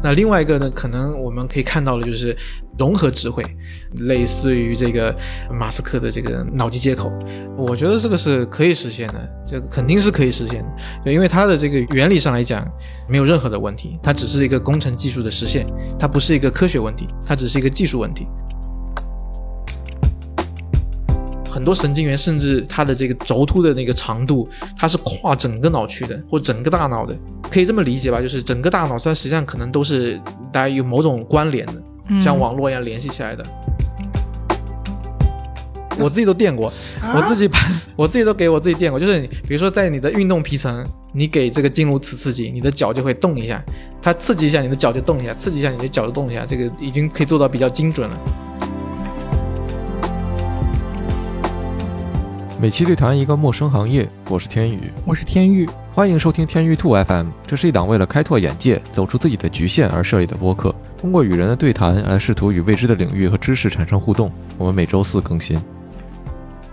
那另外一个呢，可能我们可以看到的就是融合智慧，类似于这个马斯克的这个脑机接口，我觉得这个是可以实现的，这个肯定是可以实现的，就因为它的这个原理上来讲没有任何的问题，它只是一个工程技术的实现，它不是一个科学问题，它只是一个技术问题。很多神经元甚至它的这个轴突的那个长度，它是跨整个脑区的，或整个大脑的，可以这么理解吧，就是整个大脑它实际上可能都是大家有某种关联的，像网络一样联系起来的。我自己都电过，我自己都给我自己电过，就是比如说在你的运动皮层，你给这个经颅磁刺激，你的脚就会动一下，它刺激一下你的脚就动一下，刺激一下你的脚就动一下，这个已经可以做到比较精准了。每期对谈一个陌生行业，我是天宇，我是天宇，欢迎收听天宇兔 FM， 这是一档为了开拓眼界，走出自己的局限而设立的播客，通过与人的对谈来试图与未知的领域和知识产生互动。我们每周四更新。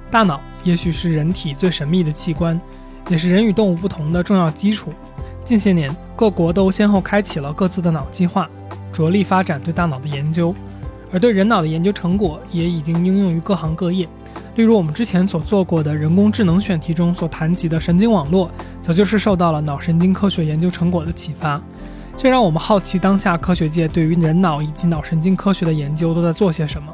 大脑也许是人体最神秘的器官，也是人与动物不同的重要基础。近些年，各国都先后开启了各自的脑计划，着力发展对大脑的研究，而对人脑的研究成果也已经应用于各行各业。例如我们之前所做过的人工智能选题中所谈及的神经网络，早就是受到了脑神经科学研究成果的启发。这让我们好奇，当下科学界对于人脑以及脑神经科学的研究都在做些什么，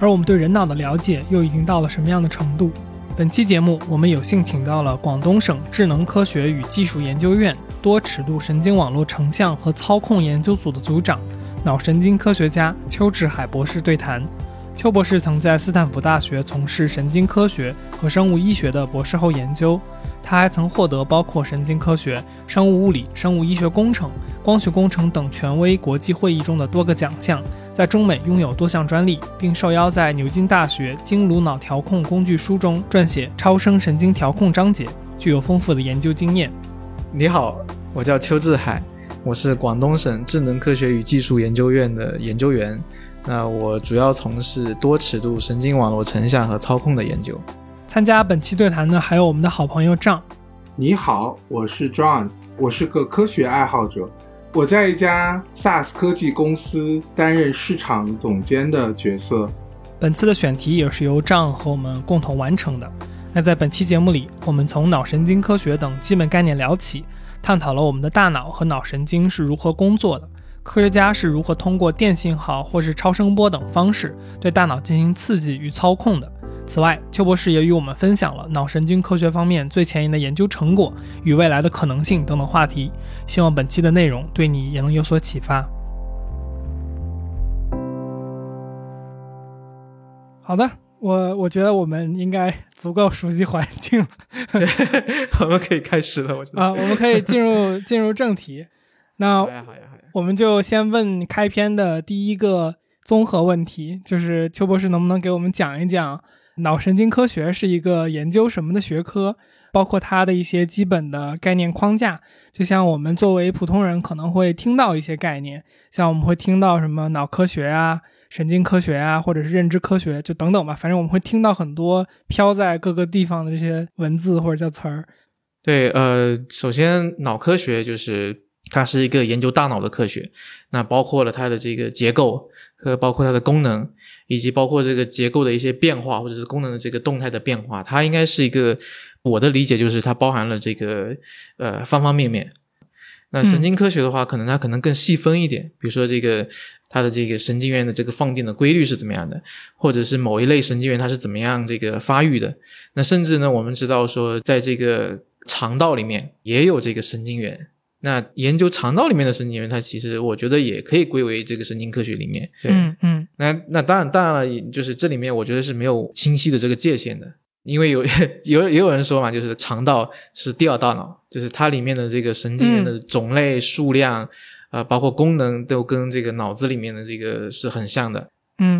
而我们对人脑的了解又已经到了什么样的程度。本期节目我们有幸请到了广东省智能科学与技术研究院多尺度神经网络成像和操控研究组的组长，脑神经科学家邱志海博士对谈。邱博士曾在斯坦福大学从事神经科学和生物医学的博士后研究，他还曾获得包括神经科学、生物物理、生物医学工程、光学工程等权威国际会议中的多个奖项，在中美拥有多项专利，并受邀在牛津大学经颅脑调控工具书中撰写超声神经调控章节，具有丰富的研究经验。你好，我叫邱志海，我是广东省智能科学与技术研究院的研究员，那我主要从事多尺度神经网络成像和操控的研究。参加本期对谈的还有我们的好朋友 John。 你好，我是 John， 我是个科学爱好者，我在一家 SaaS 科技公司担任市场总监的角色。本次的选题也是由 John 和我们共同完成的。那在本期节目里，我们从脑神经科学等基本概念聊起，探讨了我们的大脑和脑神经是如何工作的，科学家是如何通过电信号或是超声波等方式对大脑进行刺激与操控的。此外，邱博士也与我们分享了脑神经科学方面最前沿的研究成果与未来的可能性等等话题。希望本期的内容对你也能有所启发。好的，我觉得我们应该足够熟悉环境了。我们可以开始了，我觉得。我们可以进入正题。那我们就先问开篇的第一个综合问题，就是邱博士能不能给我们讲一讲脑神经科学是一个研究什么的学科，包括它的一些基本的概念框架。就像我们作为普通人可能会听到一些概念，像我们会听到什么脑科学啊、神经科学啊，或者是认知科学就等等吧，反正我们会听到很多飘在各个地方的这些文字或者叫词儿。对，首先脑科学就是它是一个研究大脑的科学，那包括了它的这个结构和包括它的功能，以及包括这个结构的一些变化或者是功能的这个动态的变化。它应该是一个，我的理解就是它包含了这个方方面面。那神经科学的话，它可能更细分一点，比如说这个它的这个神经元的这个放电的规律是怎么样的，或者是某一类神经元它是怎么样这个发育的。那甚至呢，我们知道说在这个肠道里面也有这个神经元，那研究肠道里面的神经元，它其实我觉得也可以归为这个神经科学里面。对，那当然了，就是这里面我觉得是没有清晰的这个界限的，因为也有人说嘛，就是肠道是第二大脑，就是它里面的这个神经元的种类、数量啊，包括功能都跟这个脑子里面的这个是很像的。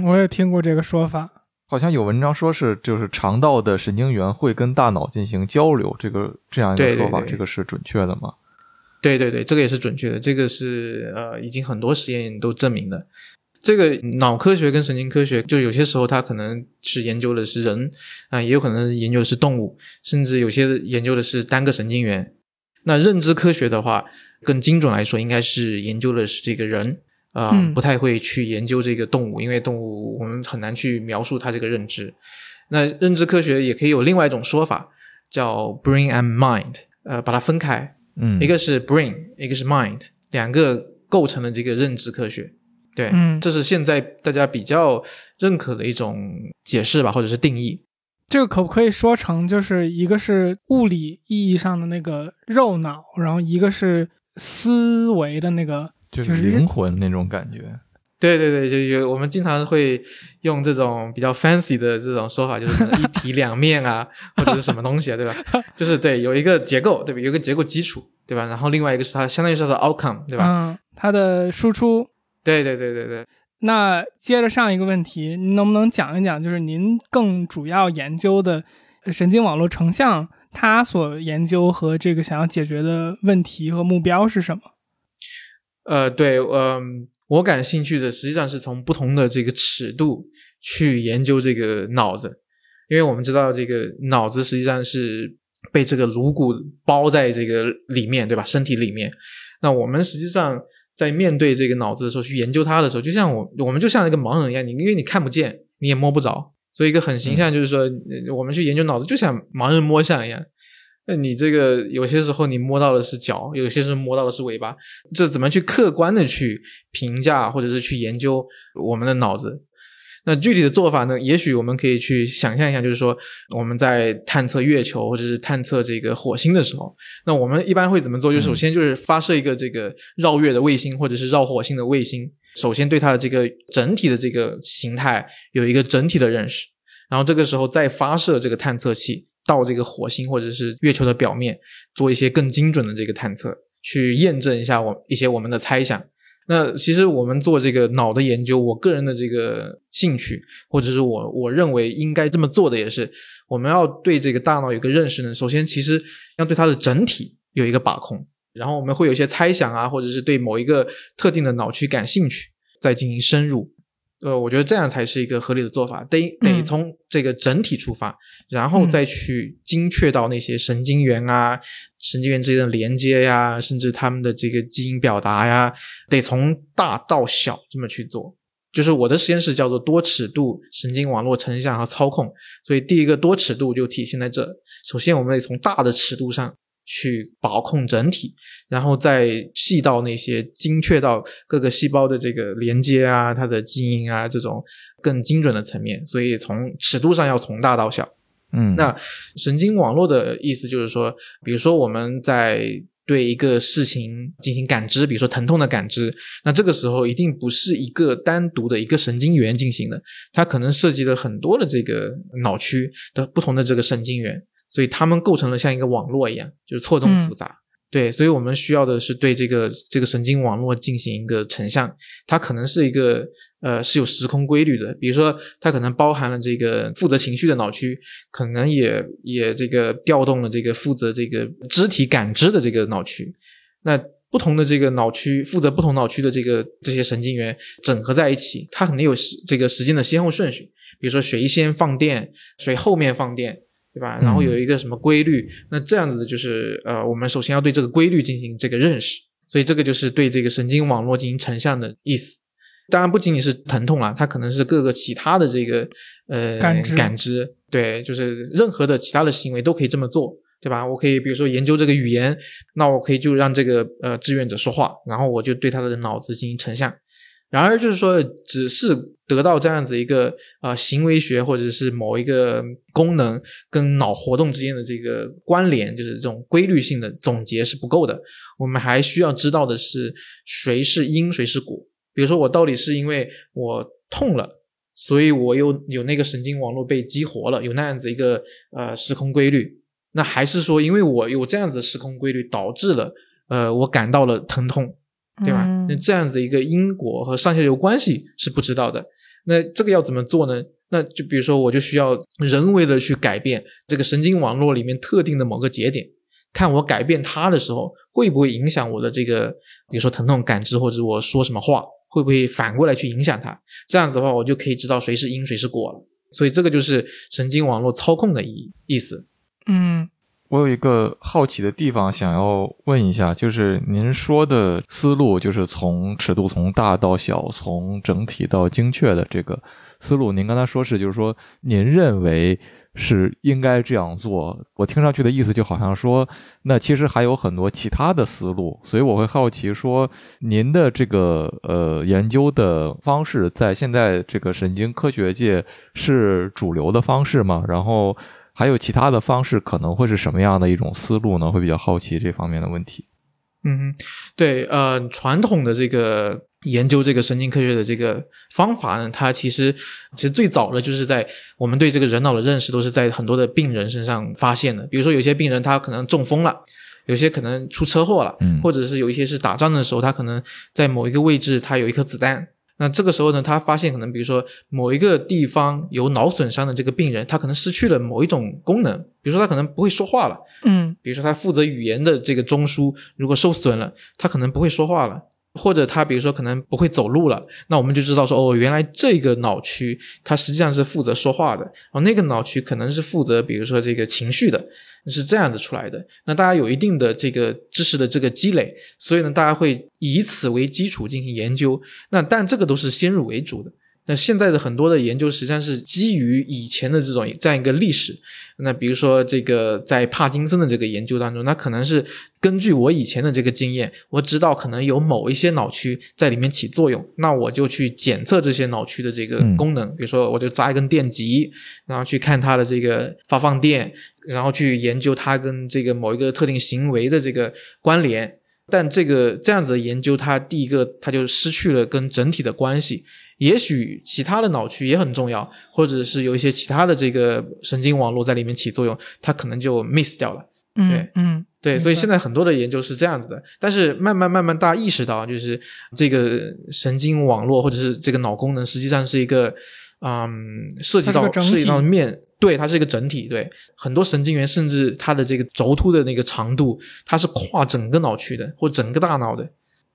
我也听过这个说法。好像有文章说是就是肠道的神经元会跟大脑进行交流，这样一个说法。对对对，这个是准确的吗？对对对，这个也是准确的，这个是已经很多实验都证明的。这个脑科学跟神经科学，就有些时候它可能是研究的是人啊，也有可能研究的是动物，甚至有些研究的是单个神经元。那认知科学的话，更精准来说应该是研究的是这个人不太会去研究这个动物，因为动物我们很难去描述它这个认知。那认知科学也可以有另外一种说法叫 brain and mind， 把它分开，一个是 brain 一个是 mind， 两个构成了这个认知科学。对，这是现在大家比较认可的一种解释吧，或者是定义。这个可不可以说成就是一个是物理意义上的那个肉脑，然后一个是思维的那个就是灵魂那种感觉。对对对，就我们经常会用这种比较 fancy 的这种说法，就是一体两面啊或者是什么东西啊，对吧？就是对，有一个结构，对吧？有一个结构基础，对吧？然后另外一个是它相当于是它的 outcome， 对吧？它的输出。对对对对对。那接着上一个问题，您能不能讲一讲就是您更主要研究的神经网络成像，它所研究和这个想要解决的问题和目标是什么？对，我感兴趣的实际上是从不同的这个尺度去研究这个脑子，因为我们知道这个脑子实际上是被这个颅骨包在这个里面，对吧？身体里面。那我们实际上在面对这个脑子的时候，去研究它的时候，就像我们就像一个盲人一样，因为你看不见你也摸不着，所以一个很形象就是说，我们去研究脑子就像盲人摸象一样，你这个有些时候你摸到的是脚，有些时候摸到的是尾巴，这怎么去客观的去评价或者是去研究我们的脑子。那具体的做法呢，也许我们可以去想象一下，就是说我们在探测月球或者是探测这个火星的时候，那我们一般会怎么做，就是首先就是发射一个这个绕月的卫星或者是绕火星的卫星，首先对它的这个整体的这个形态有一个整体的认识，然后这个时候再发射这个探测器到这个火星或者是月球的表面，做一些更精准的这个探测，去验证一下一些我们的猜想。那其实我们做这个脑的研究，我个人的这个兴趣或者是我认为应该这么做的，也是我们要对这个大脑有个认识呢，首先其实要对它的整体有一个把控，然后我们会有一些猜想啊，或者是对某一个特定的脑区感兴趣，再进行深入。我觉得这样才是一个合理的做法，得从这个整体出发，然后再去精确到那些神经元啊，神经元之间的连接呀，甚至他们的这个基因表达呀，得从大到小这么去做。就是我的实验室叫做多尺度神经网络成像和操控，所以第一个多尺度就体现在这，首先我们得从大的尺度上去把控整体，然后再细到那些精确到各个细胞的这个连接啊，它的基因啊，这种更精准的层面，所以从尺度上要从大到小。那神经网络的意思就是说，比如说我们在对一个事情进行感知，比如说疼痛的感知，那这个时候一定不是一个单独的一个神经元进行的，它可能涉及了很多的这个脑区的不同的这个神经元，所以它们构成了像一个网络一样，就是错综复杂。对，所以我们需要的是对这个神经网络进行一个成像，它可能是一个是有时空规律的，比如说它可能包含了这个负责情绪的脑区，可能也这个调动了这个负责这个肢体感知的这个脑区，那不同的这个脑区负责不同脑区的这些神经元整合在一起，它可能有这个时间的先后顺序，比如说谁先放电谁后面放电，对吧？然后有一个什么规律，那这样子的就是我们首先要对这个规律进行这个认识，所以这个就是对这个神经网络进行成像的意思。当然不仅仅是疼痛啦，它可能是各个其他的这个感知，对，就是任何的其他的行为都可以这么做，对吧？我可以比如说研究这个语言，那我可以就让这个志愿者说话，然后我就对他的脑子进行成像。然而就是说只是得到这样子一个行为学或者是某一个功能跟脑活动之间的这个关联，就是这种规律性的总结是不够的，我们还需要知道的是谁是因谁是果。比如说我到底是因为我痛了，所以我有那个神经网络被激活了，有那样子一个时空规律，那还是说因为我有这样子的时空规律导致了我感到了疼痛，对吧？那这样子一个因果和上下游关系是不知道的，那这个要怎么做呢？那就比如说我就需要人为的去改变这个神经网络里面特定的某个节点，看我改变它的时候会不会影响我的这个比如说疼痛感知，或者我说什么话会不会反过来去影响它，这样子的话我就可以知道谁是因谁是果了，所以这个就是神经网络操控的意思。我有一个好奇的地方想要问一下，就是您说的思路，就是从尺度从大到小，从整体到精确的这个思路，您刚才说是就是说您认为是应该这样做，我听上去的意思就好像说那其实还有很多其他的思路，所以我会好奇说您的这个研究的方式在现在这个神经科学界是主流的方式吗？然后还有其他的方式可能会是什么样的一种思路呢？会比较好奇这方面的问题。嗯，对，传统的这个研究这个神经科学的这个方法呢，它其实最早的就是在我们对这个人脑的认识都是在很多的病人身上发现的。比如说有些病人他可能中风了，有些可能出车祸了，或者是有一些是打仗的时候他可能在某一个位置他有一颗子弹。那这个时候呢，他发现可能比如说某一个地方有脑损伤的这个病人，他可能失去了某一种功能，比如说他可能不会说话了，比如说他负责语言的这个中枢如果受损了，他可能不会说话了，或者他比如说可能不会走路了，那我们就知道说哦，原来这个脑区它实际上是负责说话的，哦，那个脑区可能是负责比如说这个情绪的，是这样子出来的。那大家有一定的这个知识的这个积累，所以呢，大家会以此为基础进行研究。那但这个都是先入为主的。那现在的很多的研究实际上是基于以前的这样一个历史。那比如说这个在帕金森的这个研究当中，那可能是根据我以前的这个经验，我知道可能有某一些脑区在里面起作用，那我就去检测这些脑区的这个功能，比如说我就扎一根电极，然后去看它的这个发放电，然后去研究它跟这个某一个特定行为的这个关联。但这样子的研究，它第一个它就失去了跟整体的关系。也许其他的脑区也很重要，或者是有一些其他的这个神经网络在里面起作用，它可能就 miss 掉了。对，对，所以现在很多的研究是这样子的。但是慢慢大家意识到，就是这个神经网络或者是这个脑功能实际上是一个涉及到面对，它是一个整体。对，很多神经元甚至它的这个轴突的那个长度，它是跨整个脑区的，或整个大脑的，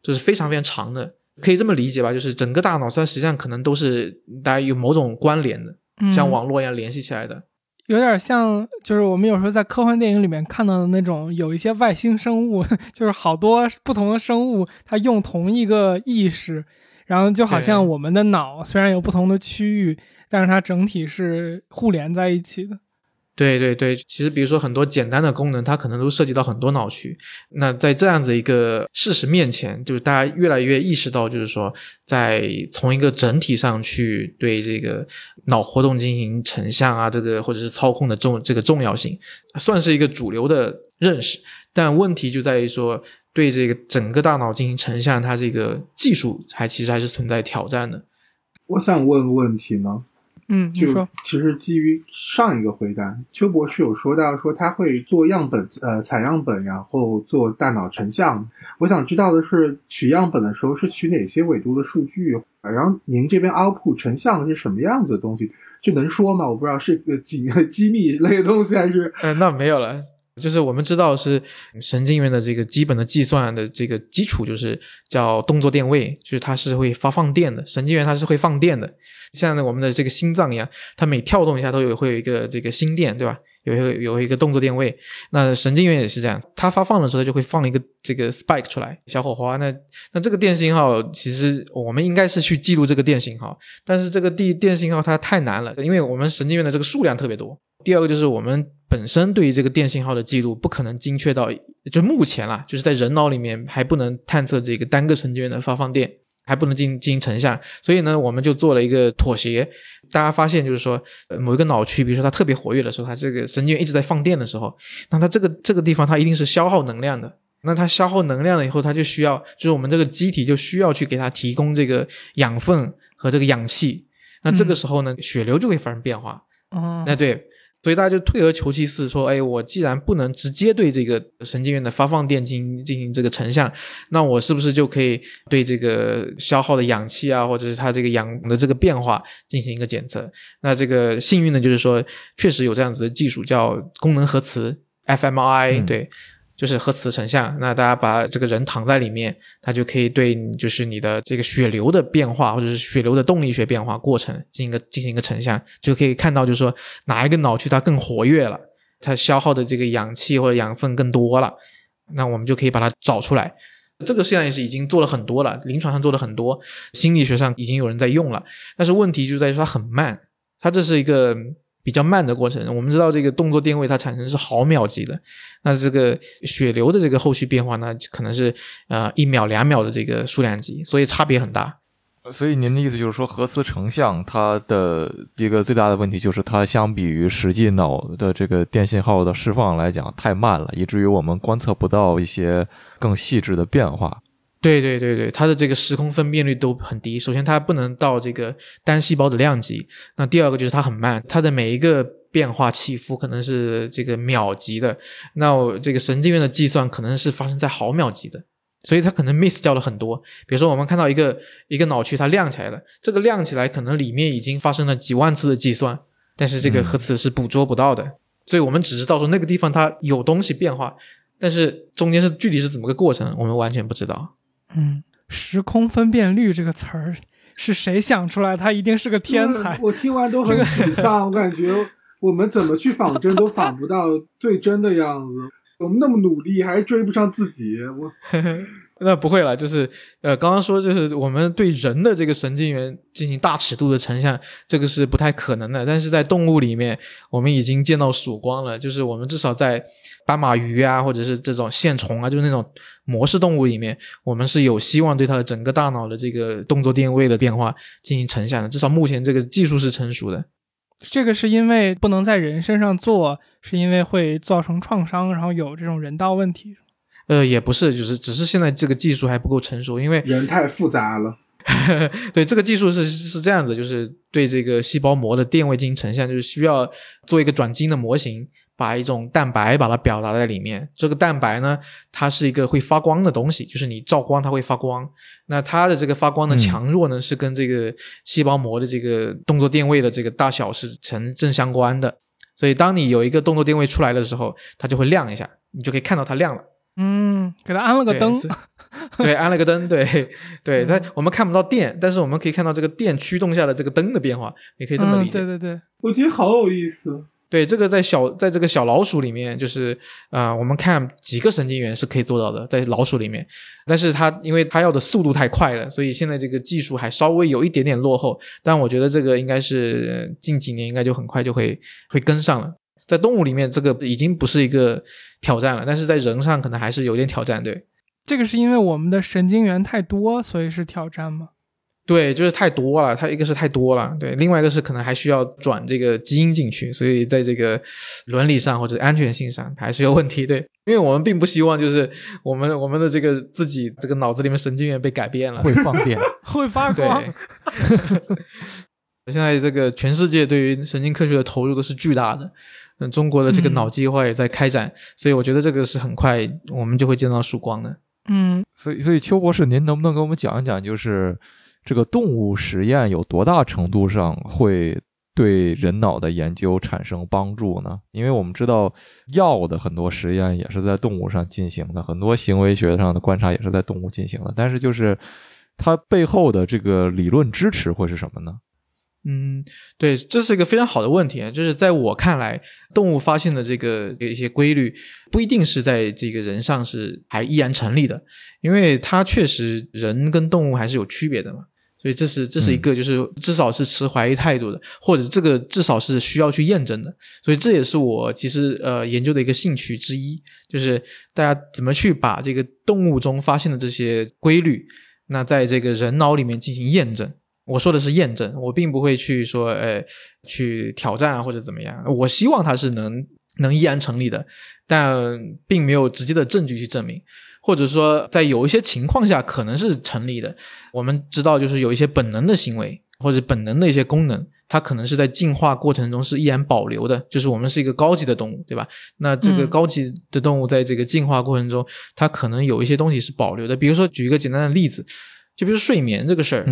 就是非常非常长的。可以这么理解吧，就是整个大脑它实际上可能都是大家有某种关联的，像网络一样联系起来的。有点像就是我们有时候在科幻电影里面看到的那种，有一些外星生物，就是好多不同的生物它用同一个意识，然后就好像我们的脑虽然有不同的区域，但是它整体是互联在一起的。对对对，其实比如说很多简单的功能它可能都涉及到很多脑区。那在这样子一个事实面前，就是大家越来越意识到，就是说在从一个整体上去对这个脑活动进行成像啊，这个或者是操控的这个重要性算是一个主流的认识。但问题就在于说对这个整个大脑进行成像，它这个技术其实还是存在挑战的。我想问个问题呢，就其实基于上一个回答，邱博士有说到说他会做样本，采样本，然后做大脑成像。我想知道的是，取样本的时候是取哪些纬度的数据？然后您这边 output 成像是什么样子的东西？这能说吗？我不知道是个机密类的东西还是……那没有了。就是我们知道是神经元的这个基本的计算的这个基础，就是叫动作电位，就是它是会放电的，神经元它是会放电的。像我们的这个心脏一样，它每跳动一下会有一个这个心电，对吧？有一个动作电位。那神经元也是这样，它发放的时候就会放一个这个 spike 出来，小火花。那这个电信号其实我们应该是去记录这个电信号，但是这个电信号它太难了，因为我们神经元的这个数量特别多。第二个就是我们本身对于这个电信号的记录不可能精确到，就目前啦，就是在人脑里面还不能探测这个单个神经元的发放电，还不能进行成像。所以呢，我们就做了一个妥协。大家发现就是说，某一个脑区，比如说它特别活跃的时候，它这个神经元一直在放电的时候，那它这个地方它一定是消耗能量的。那它消耗能量了以后，它就需要，就是我们这个机体就需要去给它提供这个养分和这个氧气。那这个时候呢，血流就会发生变化。那对。所以大家就退而求其次说，哎，我既然不能直接对这个神经元的发放电进行这个成像，那我是不是就可以对这个消耗的氧气啊，或者是它这个氧的这个变化进行一个检测？那这个幸运的就是说，确实有这样子的技术叫功能核磁 FMRI， 对，就是核磁成像。那大家把这个人躺在里面，它就可以对就是你的这个血流的变化，或者是血流的动力学变化过程进行一个成像，就可以看到就是说哪一个脑区它更活跃了，它消耗的这个氧气或者养分更多了，那我们就可以把它找出来。这个实际上也是已经做了很多了，临床上做了很多，心理学上已经有人在用了，但是问题就在于它很慢，它这是一个比较慢的过程。我们知道这个动作电位它产生是毫秒级的，那这个血流的这个后续变化呢，可能是一秒两秒的这个数量级，所以差别很大。所以您的意思就是说，核磁成像它的一个最大的问题就是它相比于实际脑的这个电信号的释放来讲太慢了，以至于我们观测不到一些更细致的变化。对对对对，它的这个时空分辨率都很低。首先它不能到这个单细胞的量级，那第二个就是它很慢，它的每一个变化起伏可能是这个秒级的，那我这个神经元的计算可能是发生在毫秒级的，所以它可能 miss 掉了很多。比如说我们看到一个脑区它亮起来了，这个亮起来可能里面已经发生了几万次的计算，但是这个核磁是捕捉不到的，所以我们只知道说那个地方它有东西变化，但是中间是具体是怎么个过程我们完全不知道。时空分辨率这个词儿是谁想出来，他一定是个天才。我听完都很沮丧，我感觉我们怎么去仿真都仿不到最真的样子。我们那么努力还是追不上自己。那不会了，就是刚刚说就是我们对人的这个神经元进行大尺度的成像，这个是不太可能的，但是在动物里面我们已经见到曙光了，就是我们至少在斑马鱼啊或者是这种线虫啊，就是那种模式动物里面，我们是有希望对它的整个大脑的这个动作电位的变化进行成像的，至少目前这个技术是成熟的。这个是因为不能在人身上做，是因为会造成创伤，然后有这种人道问题。也不是，就是只是现在这个技术还不够成熟，因为人太复杂了。对，这个技术是这样子，就是对这个细胞膜的电位进行成像，就是需要做一个转基因的模型，把一种蛋白把它表达在里面。这个蛋白呢，它是一个会发光的东西，就是你照光它会发光，那它的这个发光的强弱呢，是跟这个细胞膜的这个动作电位的这个大小是成正相关的，所以当你有一个动作电位出来的时候，它就会亮一下，你就可以看到它亮了。给它安了个灯。 对安了个灯。对它我们看不到电，但是我们可以看到这个电驱动下的这个灯的变化，你可以这么理解。对对对，我觉得好有意思。对，这个在这个小老鼠里面，就是我们看几个神经元是可以做到的，在老鼠里面，但是它因为它要的速度太快了，所以现在这个技术还稍微有一点点落后，但我觉得这个应该是近几年应该就很快就会跟上了。在动物里面这个已经不是一个挑战了，但是在人上可能还是有点挑战。对，这个是因为我们的神经元太多所以是挑战吗？对，就是太多了，它一个是太多了，对，另外一个是可能还需要转这个基因进去，所以在这个伦理上或者安全性上还是有问题。对，因为我们并不希望就是我们的这个自己这个脑子里面神经元被改变了，会放电会发光。现在这个全世界对于神经科学的投入都是巨大的，中国的这个脑计划也在开展，所以我觉得这个是很快我们就会见到曙光的。所以邱博士，您能不能给我们讲一讲，就是这个动物实验有多大程度上会对人脑的研究产生帮助呢？因为我们知道药的很多实验也是在动物上进行的，很多行为学上的观察也是在动物进行的，但是就是它背后的这个理论支持会是什么呢？对，这是一个非常好的问题。就是在我看来，动物发现的这个一些规律不一定是在这个人上是还依然成立的，因为它确实人跟动物还是有区别的嘛，所以这是一个就是至少是持怀疑态度的，或者这个至少是需要去验证的，所以这也是我其实研究的一个兴趣之一，就是大家怎么去把这个动物中发现的这些规律，那在这个人脑里面进行验证。我说的是验证，我并不会去说去挑战啊或者怎么样，我希望它是能依然成立的，但并没有直接的证据去证明，或者说在有一些情况下可能是成立的。我们知道就是有一些本能的行为或者本能的一些功能，它可能是在进化过程中是依然保留的，就是我们是一个高级的动物，对吧？那这个高级的动物在这个进化过程中，它可能有一些东西是保留的。比如说举一个简单的例子，就比如睡眠这个事儿。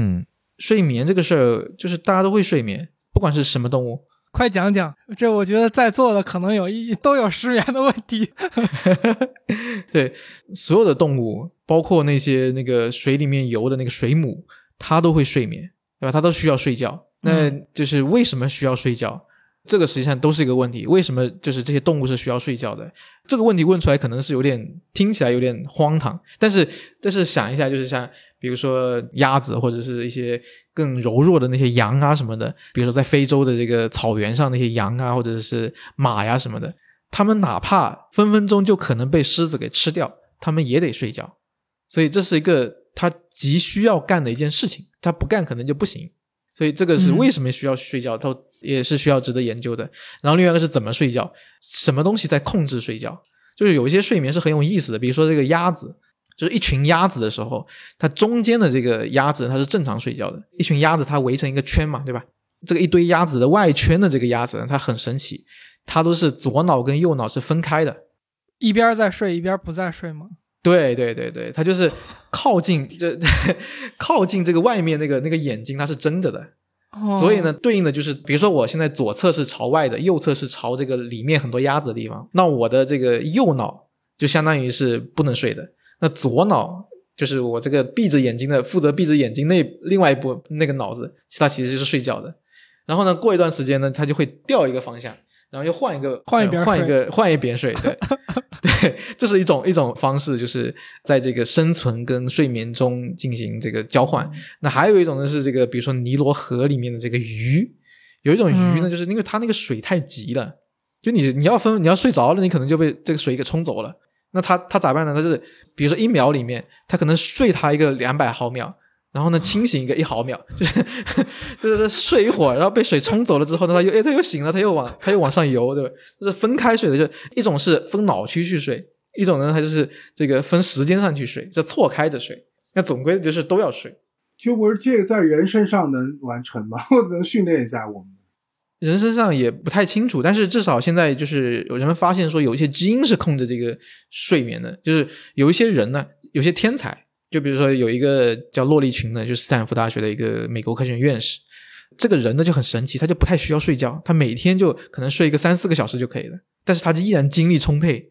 睡眠这个事儿，就是大家都会睡眠，不管是什么动物。快讲讲，这我觉得在座的可能都有失眠的问题。对，所有的动物，包括那些那个水里面游的那个水母，它都会睡眠，对吧？它都需要睡觉。那就是为什么需要睡觉？这个实际上都是一个问题，为什么就是这些动物是需要睡觉的？这个问题问出来可能是有点听起来有点荒唐，但是想一下，就是像比如说鸭子或者是一些更柔弱的那些羊啊什么的，比如说在非洲的这个草原上那些羊啊或者是马呀什么的，他们哪怕分分钟就可能被狮子给吃掉，他们也得睡觉。所以这是一个他急需要干的一件事情，他不干可能就不行。所以这个是为什么需要睡觉，它也是需要值得研究的。然后另外一个是怎么睡觉，什么东西在控制睡觉。就是有一些睡眠是很有意思的，比如说这个鸭子，就是一群鸭子的时候，它中间的这个鸭子它是正常睡觉的，一群鸭子它围成一个圈嘛，对吧？这个一堆鸭子的外圈的这个鸭子它很神奇，它都是左脑跟右脑是分开的，一边在睡一边不在睡吗？对对对对，它就是靠近这个外面那个眼睛它是睁着的、哦、所以呢对应的就是比如说我现在左侧是朝外的，右侧是朝这个里面很多鸭子的地方，那我的这个右脑就相当于是不能睡的，那左脑就是我这个闭着眼睛的，负责闭着眼睛那另外一部那个脑子，它其实就是睡觉的。然后呢过一段时间呢它就会掉一个方向，然后又换一边睡，对对，这是一种方式，就是在这个生存跟睡眠中进行这个交换。那还有一种呢是这个比如说尼罗河里面的这个鱼，有一种鱼呢、就是因为它那个水太急了，就你要睡着了你可能就被这个水给冲走了，那它咋办呢？它就是比如说一秒里面它可能睡它一个200毫秒，然后呢清醒一个1毫秒，就是睡一会儿，然后被水冲走了之后呢他又醒了，他又往上游，对吧？就是分开睡的，就一种是分脑区去睡，一种呢他就是这个分时间上去睡，就错开着睡，那总归就是都要睡。就不是这个在人身上能完成吗？能训练一下我们？人身上也不太清楚，但是至少现在就是有人们发现说有一些基因是控制这个睡眠的，就是有一些人呢，有些天才，就比如说有一个叫洛利群的，就是斯坦福大学的一个美国科学院院士，这个人呢就很神奇，他就不太需要睡觉，他每天就可能睡一个3-4个小时就可以了，但是他依然精力充沛。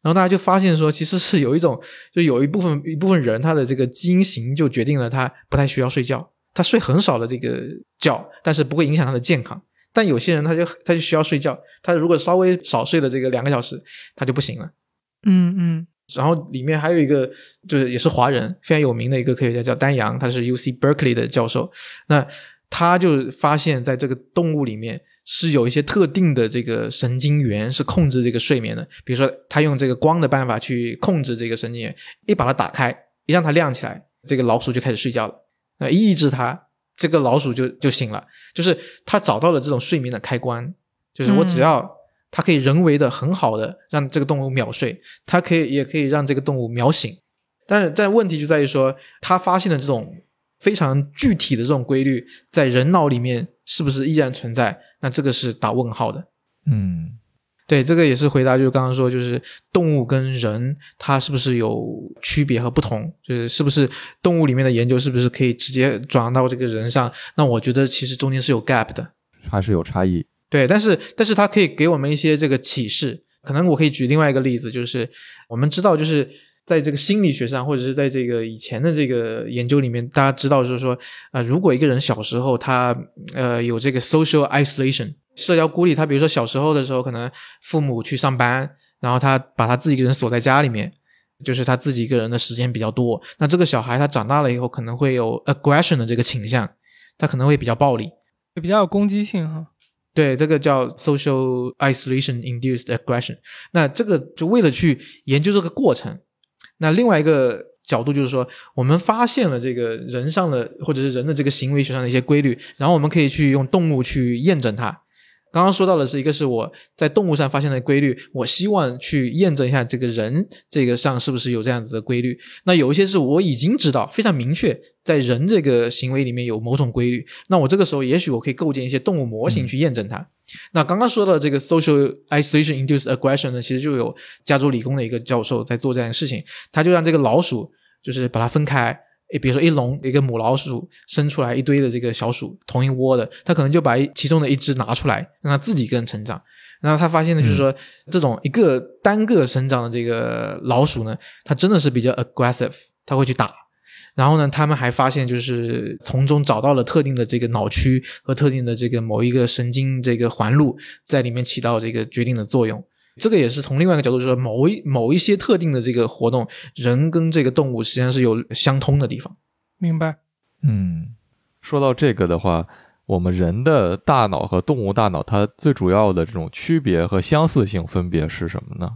然后大家就发现说其实是有一种，就有一部分人他的这个基因型就决定了他不太需要睡觉，他睡很少的这个觉，但是不会影响他的健康。但有些人他就需要睡觉，他如果稍微少睡了这个2个小时他就不行了。嗯嗯。然后里面还有一个就是也是华人非常有名的一个科学家叫丹阳，他是 UC Berkeley 的教授，那他就发现在这个动物里面是有一些特定的这个神经元是控制这个睡眠的，比如说他用这个光的办法去控制这个神经元，一把它打开，一让它亮起来，这个老鼠就开始睡觉了，那一抑制它，这个老鼠就醒了，就是他找到了这种睡眠的开关，就是我只要它可以人为的很好的让这个动物秒睡，它也可以让这个动物秒醒。但问题就在于说它发现了这种非常具体的这种规律在人脑里面是不是依然存在，那这个是打问号的。嗯，对，这个也是回答就是刚刚说就是动物跟人它是不是有区别和不同，就是是不是动物里面的研究是不是可以直接转到这个人上，那我觉得其实中间是有 gap 的，还是有差异。对，但是它可以给我们一些这个启示。可能我可以举另外一个例子，就是我们知道就是在这个心理学上或者是在这个以前的这个研究里面，大家知道就是说如果一个人小时候他有这个 social isolation 社交孤立，他比如说小时候的时候可能父母去上班，然后他把他自己一个人锁在家里面，就是他自己一个人的时间比较多，那这个小孩他长大了以后可能会有 aggression 的这个倾向，他可能会比较暴力，比较有攻击性哈。对，这个叫 social isolation induced aggression。 那这个就为了去研究这个过程，那另外一个角度就是说我们发现了这个人上的或者是人的这个行为学上的一些规律，然后我们可以去用动物去验证它。刚刚说到的是一个是我在动物上发现的规律，我希望去验证一下这个人这个上是不是有这样子的规律，那有一些是我已经知道非常明确在人这个行为里面有某种规律，那我这个时候也许我可以构建一些动物模型去验证它。那刚刚说到的这个 social isolation induced aggression 呢，其实就有加州理工的一个教授在做这样的事情，他就让这个老鼠就是把它分开，比如说一笼一个母老鼠生出来一堆的这个小鼠，同一窝的，他可能就把其中的一只拿出来让它自己跟人成长，然后他发现的就是说、这种一个单个生长的这个老鼠呢，它真的是比较 aggressive， 它会去打，然后呢他们还发现就是从中找到了特定的这个脑区和特定的这个某一个神经这个环路在里面起到这个决定的作用。这个也是从另外一个角度说，某一些特定的这个活动，人跟这个动物实际上是有相通的地方。明白。嗯，说到这个的话，我们人的大脑和动物大脑它最主要的这种区别和相似性分别是什么呢？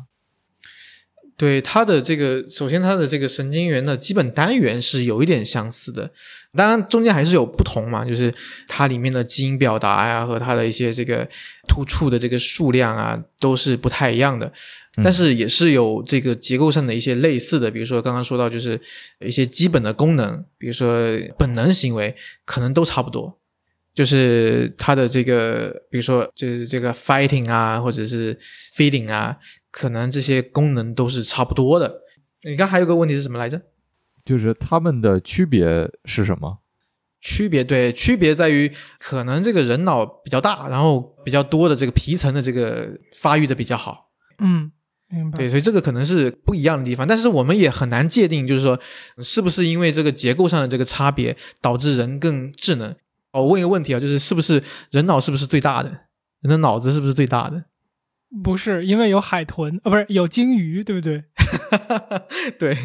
对，它的这个首先它的这个神经元的基本单元是有一点相似的，当然中间还是有不同嘛，就是它里面的基因表达呀和它的一些这个突触的这个数量啊都是不太一样的，但是也是有这个结构上的一些类似的，比如说刚刚说到就是一些基本的功能，比如说本能行为可能都差不多，就是它的这个比如说就是这个 fighting 啊或者是 feeding 啊可能这些功能都是差不多的。你刚还有个问题是什么来着？就是它们的区别是什么？区别，对，区别在于可能这个人脑比较大，然后比较多的这个皮层的这个发育的比较好。嗯，明白。对，所以这个可能是不一样的地方，但是我们也很难界定，就是说是不是因为这个结构上的这个差别导致人更智能。我问一个问题啊，就是是不是人脑是不是最大的？人的脑子是不是最大的？不是，因为有海豚不是有鲸鱼，对不对？对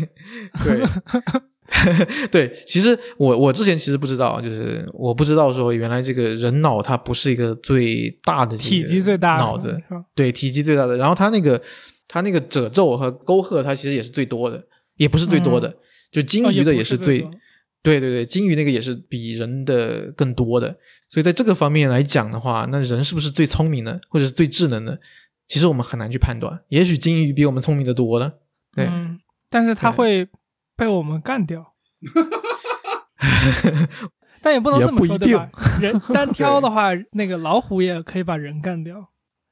对对，其实我之前其实不知道，就是我不知道说原来这个人脑它不是一个最大的体积最大的脑子，对，体积最大的，然后它那个褶皱和沟壑它其实也是最多的，也不是最多的，就鲸鱼的也是最对对对，鲸鱼那个也是比人的更多的，所以在这个方面来讲的话，那人是不是最聪明的或者是最智能的，其实我们很难去判断，也许鲸鱼比我们聪明的多了，对，但是它会被我们干掉。但也不能这么说，对吧？人单挑的话那个老虎也可以把人干掉。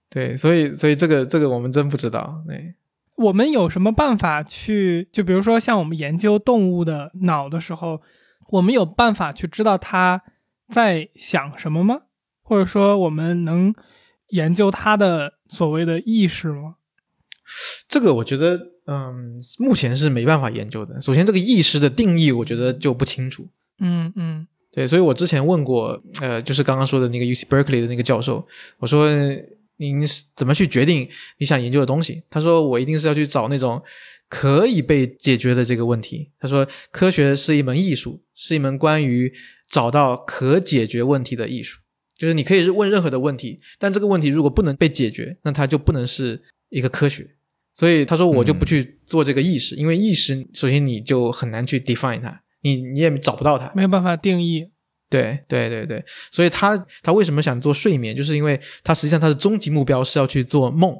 对，所以这个我们真不知道。对，我们有什么办法去，就比如说像我们研究动物的脑的时候，我们有办法去知道它在想什么吗？或者说我们能研究它的所谓的意识吗？这个我觉得目前是没办法研究的。首先这个意识的定义我觉得就不清楚。嗯嗯，对，所以我之前问过就是刚刚说的那个 UC Berkeley 的那个教授，我说您怎么去决定你想研究的东西？他说我一定是要去找那种可以被解决的这个问题。他说科学是一门艺术，是一门关于找到可解决问题的艺术，就是你可以问任何的问题，但这个问题如果不能被解决，那它就不能是一个科学。所以他说我就不去做这个意识，因为意识首先你就很难去 define 它，你也找不到它，没有办法定义。对对对对，所以他为什么想做睡眠，就是因为他实际上他的终极目标是要去做梦，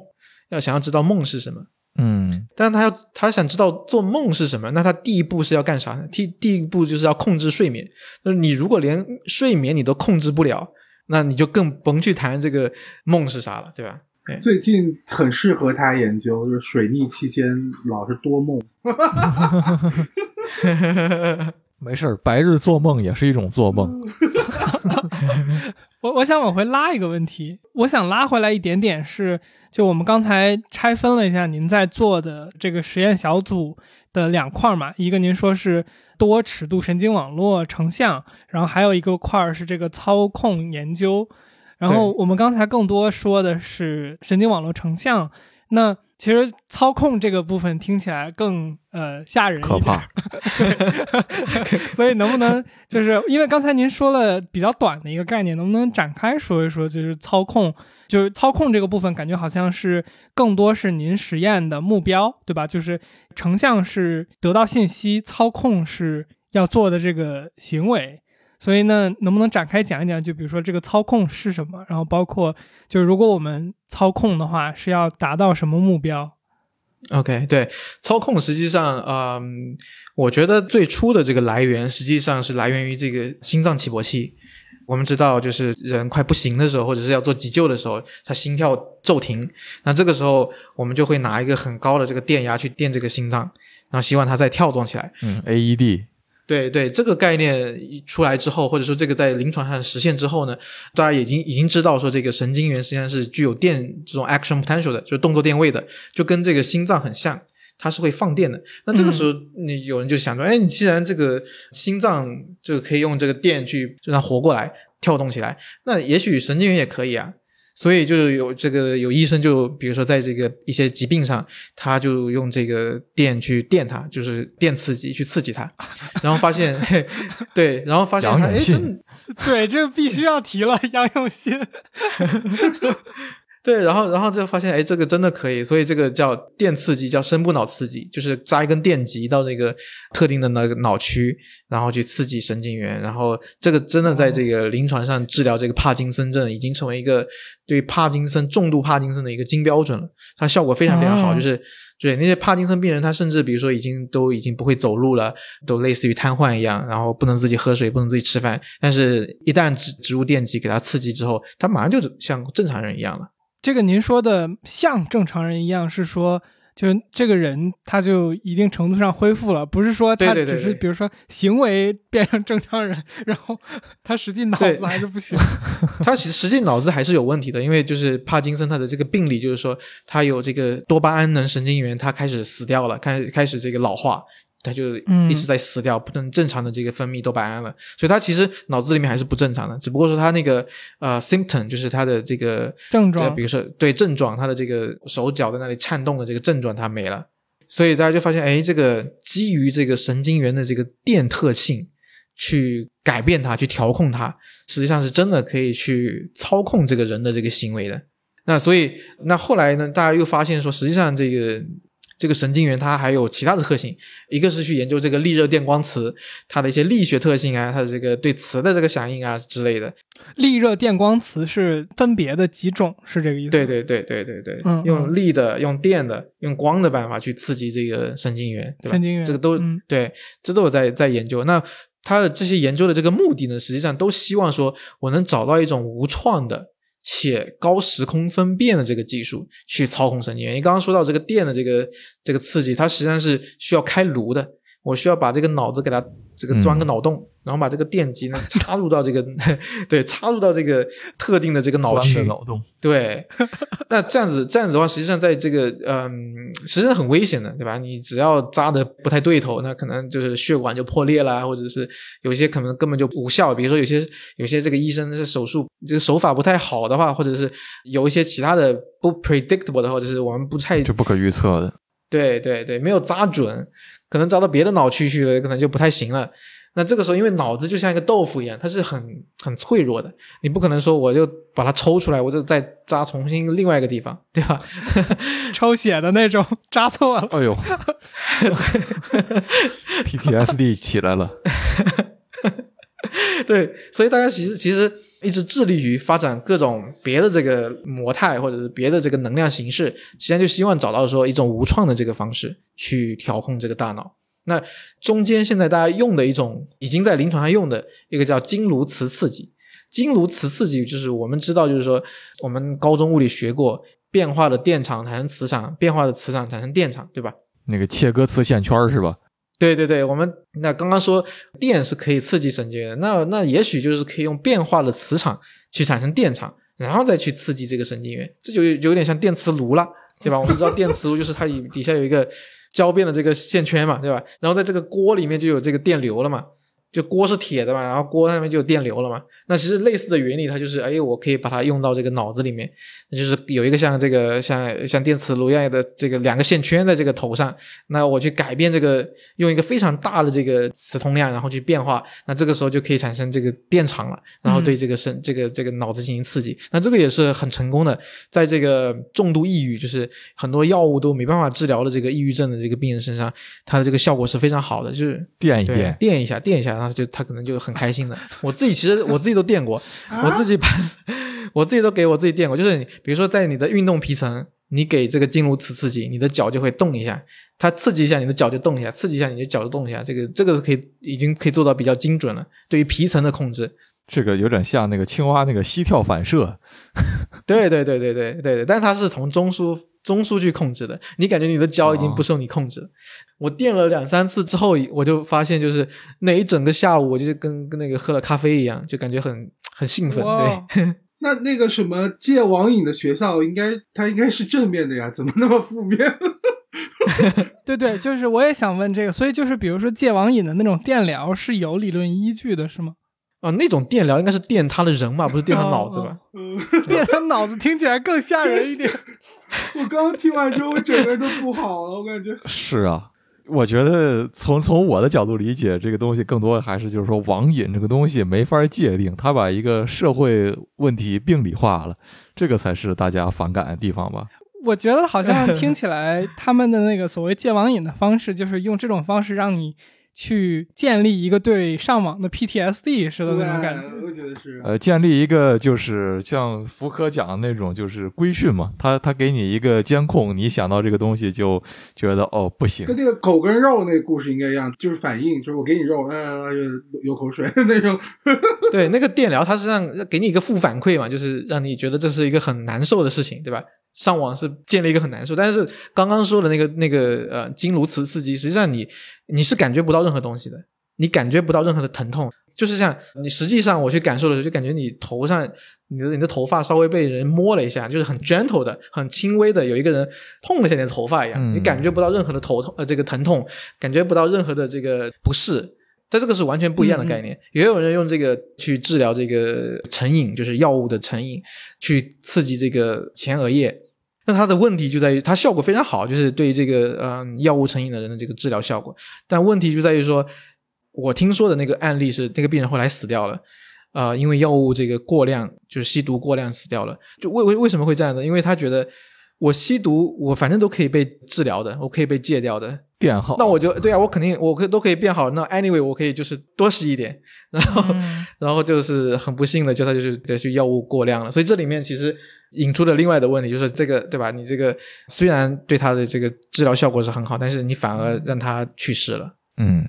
想要知道梦是什么。嗯，但是他想知道做梦是什么，那他第一步是要干啥呢？第一步就是要控制睡眠。就是你如果连睡眠你都控制不了，那你就更甭去谈这个梦是啥了，对吧？最近很适合他研究，就是水逆期间老是多梦。没事，白日做梦也是一种做梦。我想往回拉一个问题，我想拉回来一点点是，就我们刚才拆分了一下您在做的这个实验小组的两块嘛，一个您说是多尺度神经网络成像，然后还有一个块是这个操控研究，然后我们刚才更多说的是神经网络成像，那其实操控这个部分听起来更吓人一点，可怕。所以能不能就是因为刚才您说了比较短的一个概念，能不能展开说一说，就是操控，就是操控这个部分感觉好像是更多是您实验的目标，对吧？就是成像是得到信息，操控是要做的这个行为。所以呢，能不能展开讲一讲，就比如说这个操控是什么，然后包括就是如果我们操控的话是要达到什么目标？ OK， 对，操控实际上我觉得最初的这个来源实际上是来源于这个心脏起搏器。我们知道就是人快不行的时候或者是要做急救的时候，他心跳骤停，那这个时候我们就会拿一个很高的这个电压去电这个心脏，然后希望它再跳动起来。AED，对对，这个概念出来之后，或者说这个在临床上实现之后呢，大家已经知道说这个神经元实际上是具有电这种 action potential 的，就是动作电位的，就跟这个心脏很像。它是会放电的。那这个时候你有人就想说，哎，你既然这个心脏就可以用这个电去让它活过来跳动起来，那也许神经元也可以啊。所以就是有医生就比如说在这个一些疾病上，他就用这个电去电它，就是电刺激去刺激它，然后发现对，然后发现它哎，对，这个必须要提了，杨永信。对，然后就发现，哎，这个真的可以，所以这个叫电刺激，叫深部脑刺激，就是扎一根电极到那个特定的那个脑区，然后去刺激神经元，然后这个真的在这个临床上治疗这个帕金森症，已经成为一个对帕金森重度帕金森的一个金标准了，它效果非常非常好，就是。对，那些帕金森病人，他甚至比如说已经不会走路了，都类似于瘫痪一样，然后不能自己喝水，不能自己吃饭，但是一旦植入电极给他刺激之后，他马上就像正常人一样了。这个您说的像正常人一样是说就这个人他就一定程度上恢复了，不是说他只是比如说行为变成正常人，对对对对，然后他实际脑子还是不行。他实际脑子还是有问题的，因为就是帕金森他的这个病理就是说他有这个多巴胺能神经元他开始死掉了，开始这个老化，他就一直在死掉，不能正常的这个分泌多巴胺了，所以他其实脑子里面还是不正常的，只不过说他那个symptom 就是他的这个症状，比如说对症状，他的这个手脚在那里颤动的这个症状他没了，所以大家就发现，哎，这个基于这个神经元的这个电特性去改变它，去调控它，实际上是真的可以去操控这个人的这个行为的。那所以那后来呢，大家又发现说，实际上这个神经元它还有其他的特性，一个是去研究这个力热电光磁它的一些力学特性啊，它的这个对磁的这个响应啊之类的。力热电光磁是分别的几种，是这个意思？对对对对对对，用力的、用电的、用光的办法去刺激这个神经元，对吧？神经元这个都、对，这都有在研究。那它的这些研究的这个目的呢，实际上都希望说我能找到一种无创的且高时空分辨的这个技术去操控神经元。你刚刚说到这个电的这个刺激，它实际上是需要开颅的，我需要把这个脑子给它这个钻个脑洞，然后把这个电极呢插入到这个对，插入到这个特定的这个脑区，钻个脑洞，对。那这样子的话，实际上在这个实际上很危险的，对吧？你只要扎的不太对头，那可能就是血管就破裂啦，或者是有些可能根本就无效，比如说有些这个医生的手术这个手法不太好的话，或者是有一些其他的不 predictable 的，或者是我们不太就不可预测的，对对对，没有扎准，可能扎到别的脑区去了，可能就不太行了。那这个时候因为脑子就像一个豆腐一样，它是很脆弱的，你不可能说我就把它抽出来，我就再扎重新另外一个地方，对吧？抽血的那种，扎错了，哎呦PTSD 起来了。对，所以大家其实一直致力于发展各种别的这个模态，或者是别的这个能量形式，实际上就希望找到说一种无创的这个方式去调控这个大脑。那中间现在大家用的一种已经在临床上用的一个叫经颅磁刺激。经颅磁刺激就是我们知道，就是说我们高中物理学过，变化的电场产生磁场，变化的磁场产生电场，对吧？那个切割磁线圈是吧？对对对，我们那刚刚说电是可以刺激神经元的，那也许就是可以用变化的磁场去产生电场，然后再去刺激这个神经元，这就有点像电磁炉了，对吧？我们知道电磁炉就是它底下有一个交变的这个线圈嘛，对吧？然后在这个锅里面就有这个电流了嘛，就锅是铁的嘛，然后锅上面就有电流了嘛。那其实类似的原理，它就是哎，我可以把它用到这个脑子里面，就是有一个像这个像电磁炉一样的这个两个线圈在这个头上，那我去改变这个，用一个非常大的这个磁通量，然后去变化，那这个时候就可以产生这个电场了，然后对这个这个脑子进行刺激。那这个也是很成功的，在这个重度抑郁，就是很多药物都没办法治疗的这个抑郁症的这个病人身上，它的这个效果是非常好的，就是电一下，然后就他可能就很开心的。我自己都电过，我自己都给我自己电过，就是你比如说在你的运动皮层，你给这个经颅磁刺激，你的脚就会动一下，它刺激一下你的脚就动一下，刺激一下你的脚就动一下，这个可以已经可以做到比较精准了，对于皮层的控制。这个有点像那个青蛙那个膝跳反射。对对对对对对对，但是它是从中枢去控制的，你感觉你的脚已经不受你控制了。我电了2-3次之后，我就发现就是那一整个下午，我就跟那个喝了咖啡一样，就感觉很兴奋。对，那个什么戒网瘾的学校，它应该是正面的呀，怎么那么负面？对对，就是我也想问这个，所以就是比如说戒网瘾的那种电疗是有理论依据的是吗？啊，那种电疗应该是电他的人嘛，不是电他脑子吧？电他脑子听起来更吓人一点。我刚刚听完之后，我整个人都不好了，我感觉。是啊，我觉得从我的角度理解，这个东西更多还是就是说网瘾这个东西没法界定，他把一个社会问题病理化了，这个才是大家反感的地方吧。我觉得好像听起来他们的那个所谓戒网瘾的方式，就是用这种方式让你去建立一个对上网的 PTSD 似的那种感觉，我觉得是。建立一个就是像福柯讲的那种，就是规训嘛，他给你一个监控，你想到这个东西就觉得哦不行。跟那个狗跟肉那个故事应该一样，就是反应，就是我给你肉，流口水那种。对，那个电疗它是给你一个负反馈嘛，就是让你觉得这是一个很难受的事情，对吧？上网是建立一个很难受，但是刚刚说的那个经颅磁刺激，实际上你是感觉不到任何东西的，你感觉不到任何的疼痛，就是像你实际上我去感受的时候，就感觉你头上你的头发稍微被人摸了一下，就是很 gentle 的，很轻微的，有一个人碰了一下你的头发一样，你感觉不到任何的这个疼痛，感觉不到任何的这个不适。但这个是完全不一样的概念，也有人用这个去治疗这个成瘾，就是药物的成瘾，去刺激这个前额叶。那它的问题就在于它效果非常好，就是对这个药物成瘾的人的这个治疗效果。但问题就在于说，我听说的那个案例是那个病人后来死掉了，因为药物这个过量，就是吸毒过量死掉了。就为什么会这样呢？因为他觉得我吸毒，我反正都可以被治疗的，我可以被戒掉的，变好。那我就对啊，我肯定我都可以变好。那 anyway， 我可以就是多吸一点，然后就是很不幸的，就他就是药物过量了。所以这里面其实引出了另外的问题，就是这个对吧？你这个虽然对他的这个治疗效果是很好，但是你反而让他去世了。嗯，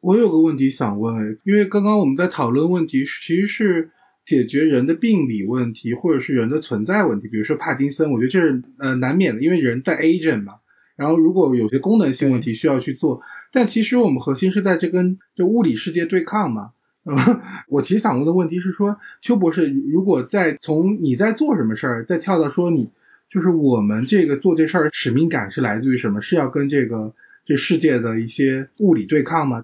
我有个问题想问，因为刚刚我们在讨论问题，其实是解决人的病理问题或者是人的存在问题，比如说帕金森，我觉得这是难免的，因为人带 agent 嘛，然后如果有些功能性问题需要去做，但其实我们核心是在这跟这物理世界对抗嘛。我其实想问的问题是说，邱博士，如果从你在做什么事儿再跳到说你就是我们这个做这事儿使命感是来自于什么，是要跟这世界的一些物理对抗吗？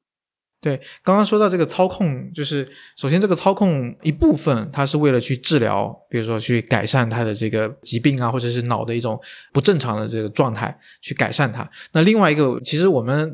对，刚刚说到这个操控，就是首先这个操控一部分它是为了去治疗，比如说去改善它的这个疾病啊，或者是脑的一种不正常的这个状态去改善它。那另外一个，其实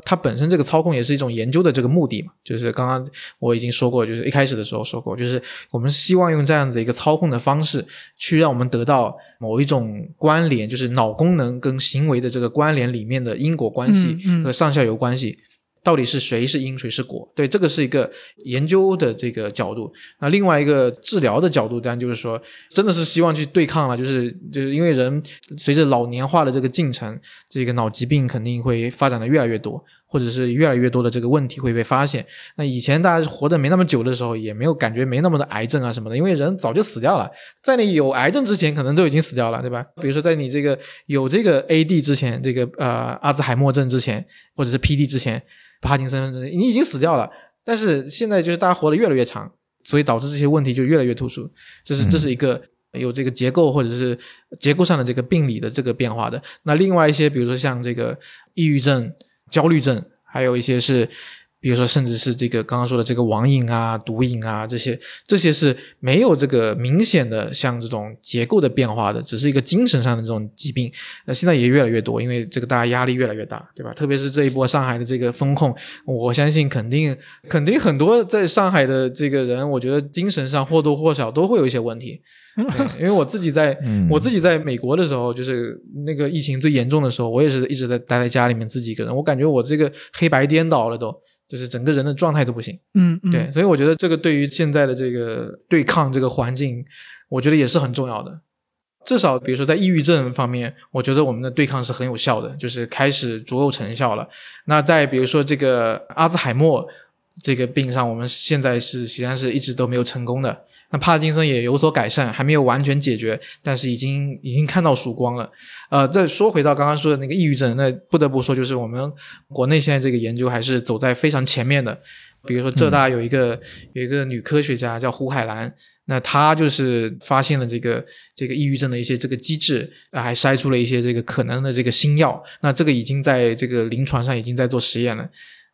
它本身这个操控也是一种研究的这个目的嘛，就是刚刚我已经说过，就是一开始的时候说过，就是我们希望用这样子一个操控的方式去让我们得到某一种关联，就是脑功能跟行为的这个关联里面的因果关系和上下游关系。到底是谁是因谁是果，对，这个是一个研究的这个角度。那另外一个治疗的角度当然就是说真的是希望去对抗了，就是因为人随着老年化的这个进程，这个脑疾病肯定会发展的越来越多，或者是越来越多的这个问题会被发现。那以前大家活得没那么久的时候，也没有感觉没那么的癌症啊什么的，因为人早就死掉了，在你有癌症之前可能都已经死掉了，对吧？比如说在你这个有这个 AD 之前，这个阿兹海默症之前，或者是 PD 之前，帕金森之前，你已经死掉了。但是现在就是大家活得越来越长，所以导致这些问题就越来越突出，这是一个有这个结构或者是结构上的这个病理的这个变化的。那另外一些比如说像这个抑郁症、焦虑症，还有一些是比如说甚至是这个刚刚说的这个网瘾啊、毒瘾啊，这些是没有这个明显的像这种结构的变化的，只是一个精神上的这种疾病。现在也越来越多，因为这个大家压力越来越大，对吧？特别是这一波上海的这个封控，我相信肯定很多在上海的这个人，我觉得精神上或多或少都会有一些问题。因为我自己在美国的时候，就是那个疫情最严重的时候，我也是一直在待在家里面自己一个人，我感觉我这个黑白颠倒了都，就是整个人的状态都不行。对，所以我觉得这个对于现在的这个对抗这个环境，我觉得也是很重要的。至少比如说在抑郁症方面，我觉得我们的对抗是很有效的，就是开始卓有成效了。那在比如说这个阿兹海默这个病上，我们现在是实际上是一直都没有成功的。那帕金森也有所改善，还没有完全解决，但是已经看到曙光了。再说回到刚刚说的那个抑郁症，那不得不说就是我们国内现在这个研究还是走在非常前面的。比如说浙大有一个女科学家叫胡海兰，那她就是发现了这个抑郁症的一些这个机制，还筛出了一些这个可能的这个新药，那这个已经在这个临床上已经在做实验了。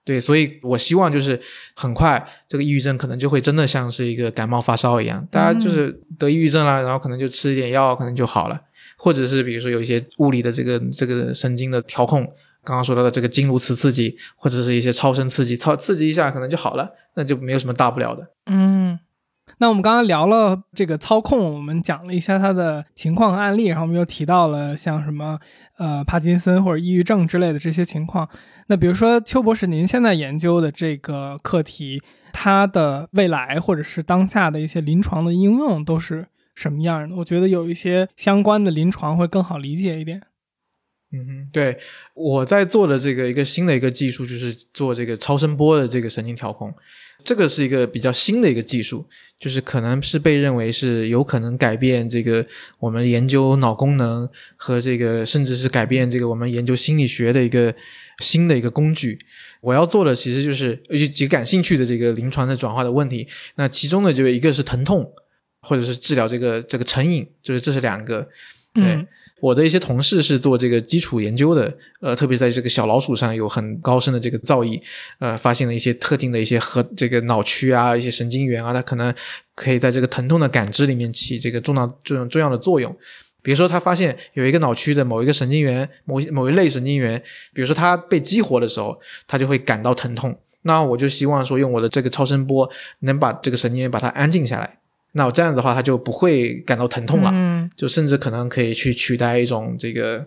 对，所以我希望就是很快这个抑郁症可能就会真的像是一个感冒发烧一样，大家就是得抑郁症了，然后可能就吃一点药可能就好了，或者是比如说有一些物理的这个神经的调控，刚刚说到的这个经颅磁刺激或者是一些超声刺激，刺激一下可能就好了，那就没有什么大不了的。嗯，那我们刚刚聊了这个操控，我们讲了一下它的情况和案例，然后我们又提到了像什么帕金森或者抑郁症之类的这些情况。那比如说邱博士，您现在研究的这个课题，它的未来或者是当下的一些临床的应用都是什么样的？我觉得有一些相关的临床会更好理解一点。嗯哼，对，我在做的这个一个新的一个技术就是做这个超声波的这个神经调控，这个是一个比较新的一个技术，就是可能是被认为是有可能改变这个我们研究脑功能和这个甚至是改变这个我们研究心理学的一个新的一个工具。我要做的其实就是有几个感兴趣的这个临床的转化的问题，那其中的就一个是疼痛或者是治疗这个成瘾，就是这是两个。对，我的一些同事是做这个基础研究的，特别在这个小老鼠上有很高深的这个造诣，发现了一些特定的一些和这个脑区啊、一些神经元啊，它可能可以在这个疼痛的感知里面起这个重要的作用。比如说他发现有一个脑区的某一个神经元，某一类神经元，比如说它被激活的时候，它就会感到疼痛。那我就希望说用我的这个超声波能把这个神经元把它安静下来。那我这样的话他就不会感到疼痛了，就甚至可能可以去取代一种这个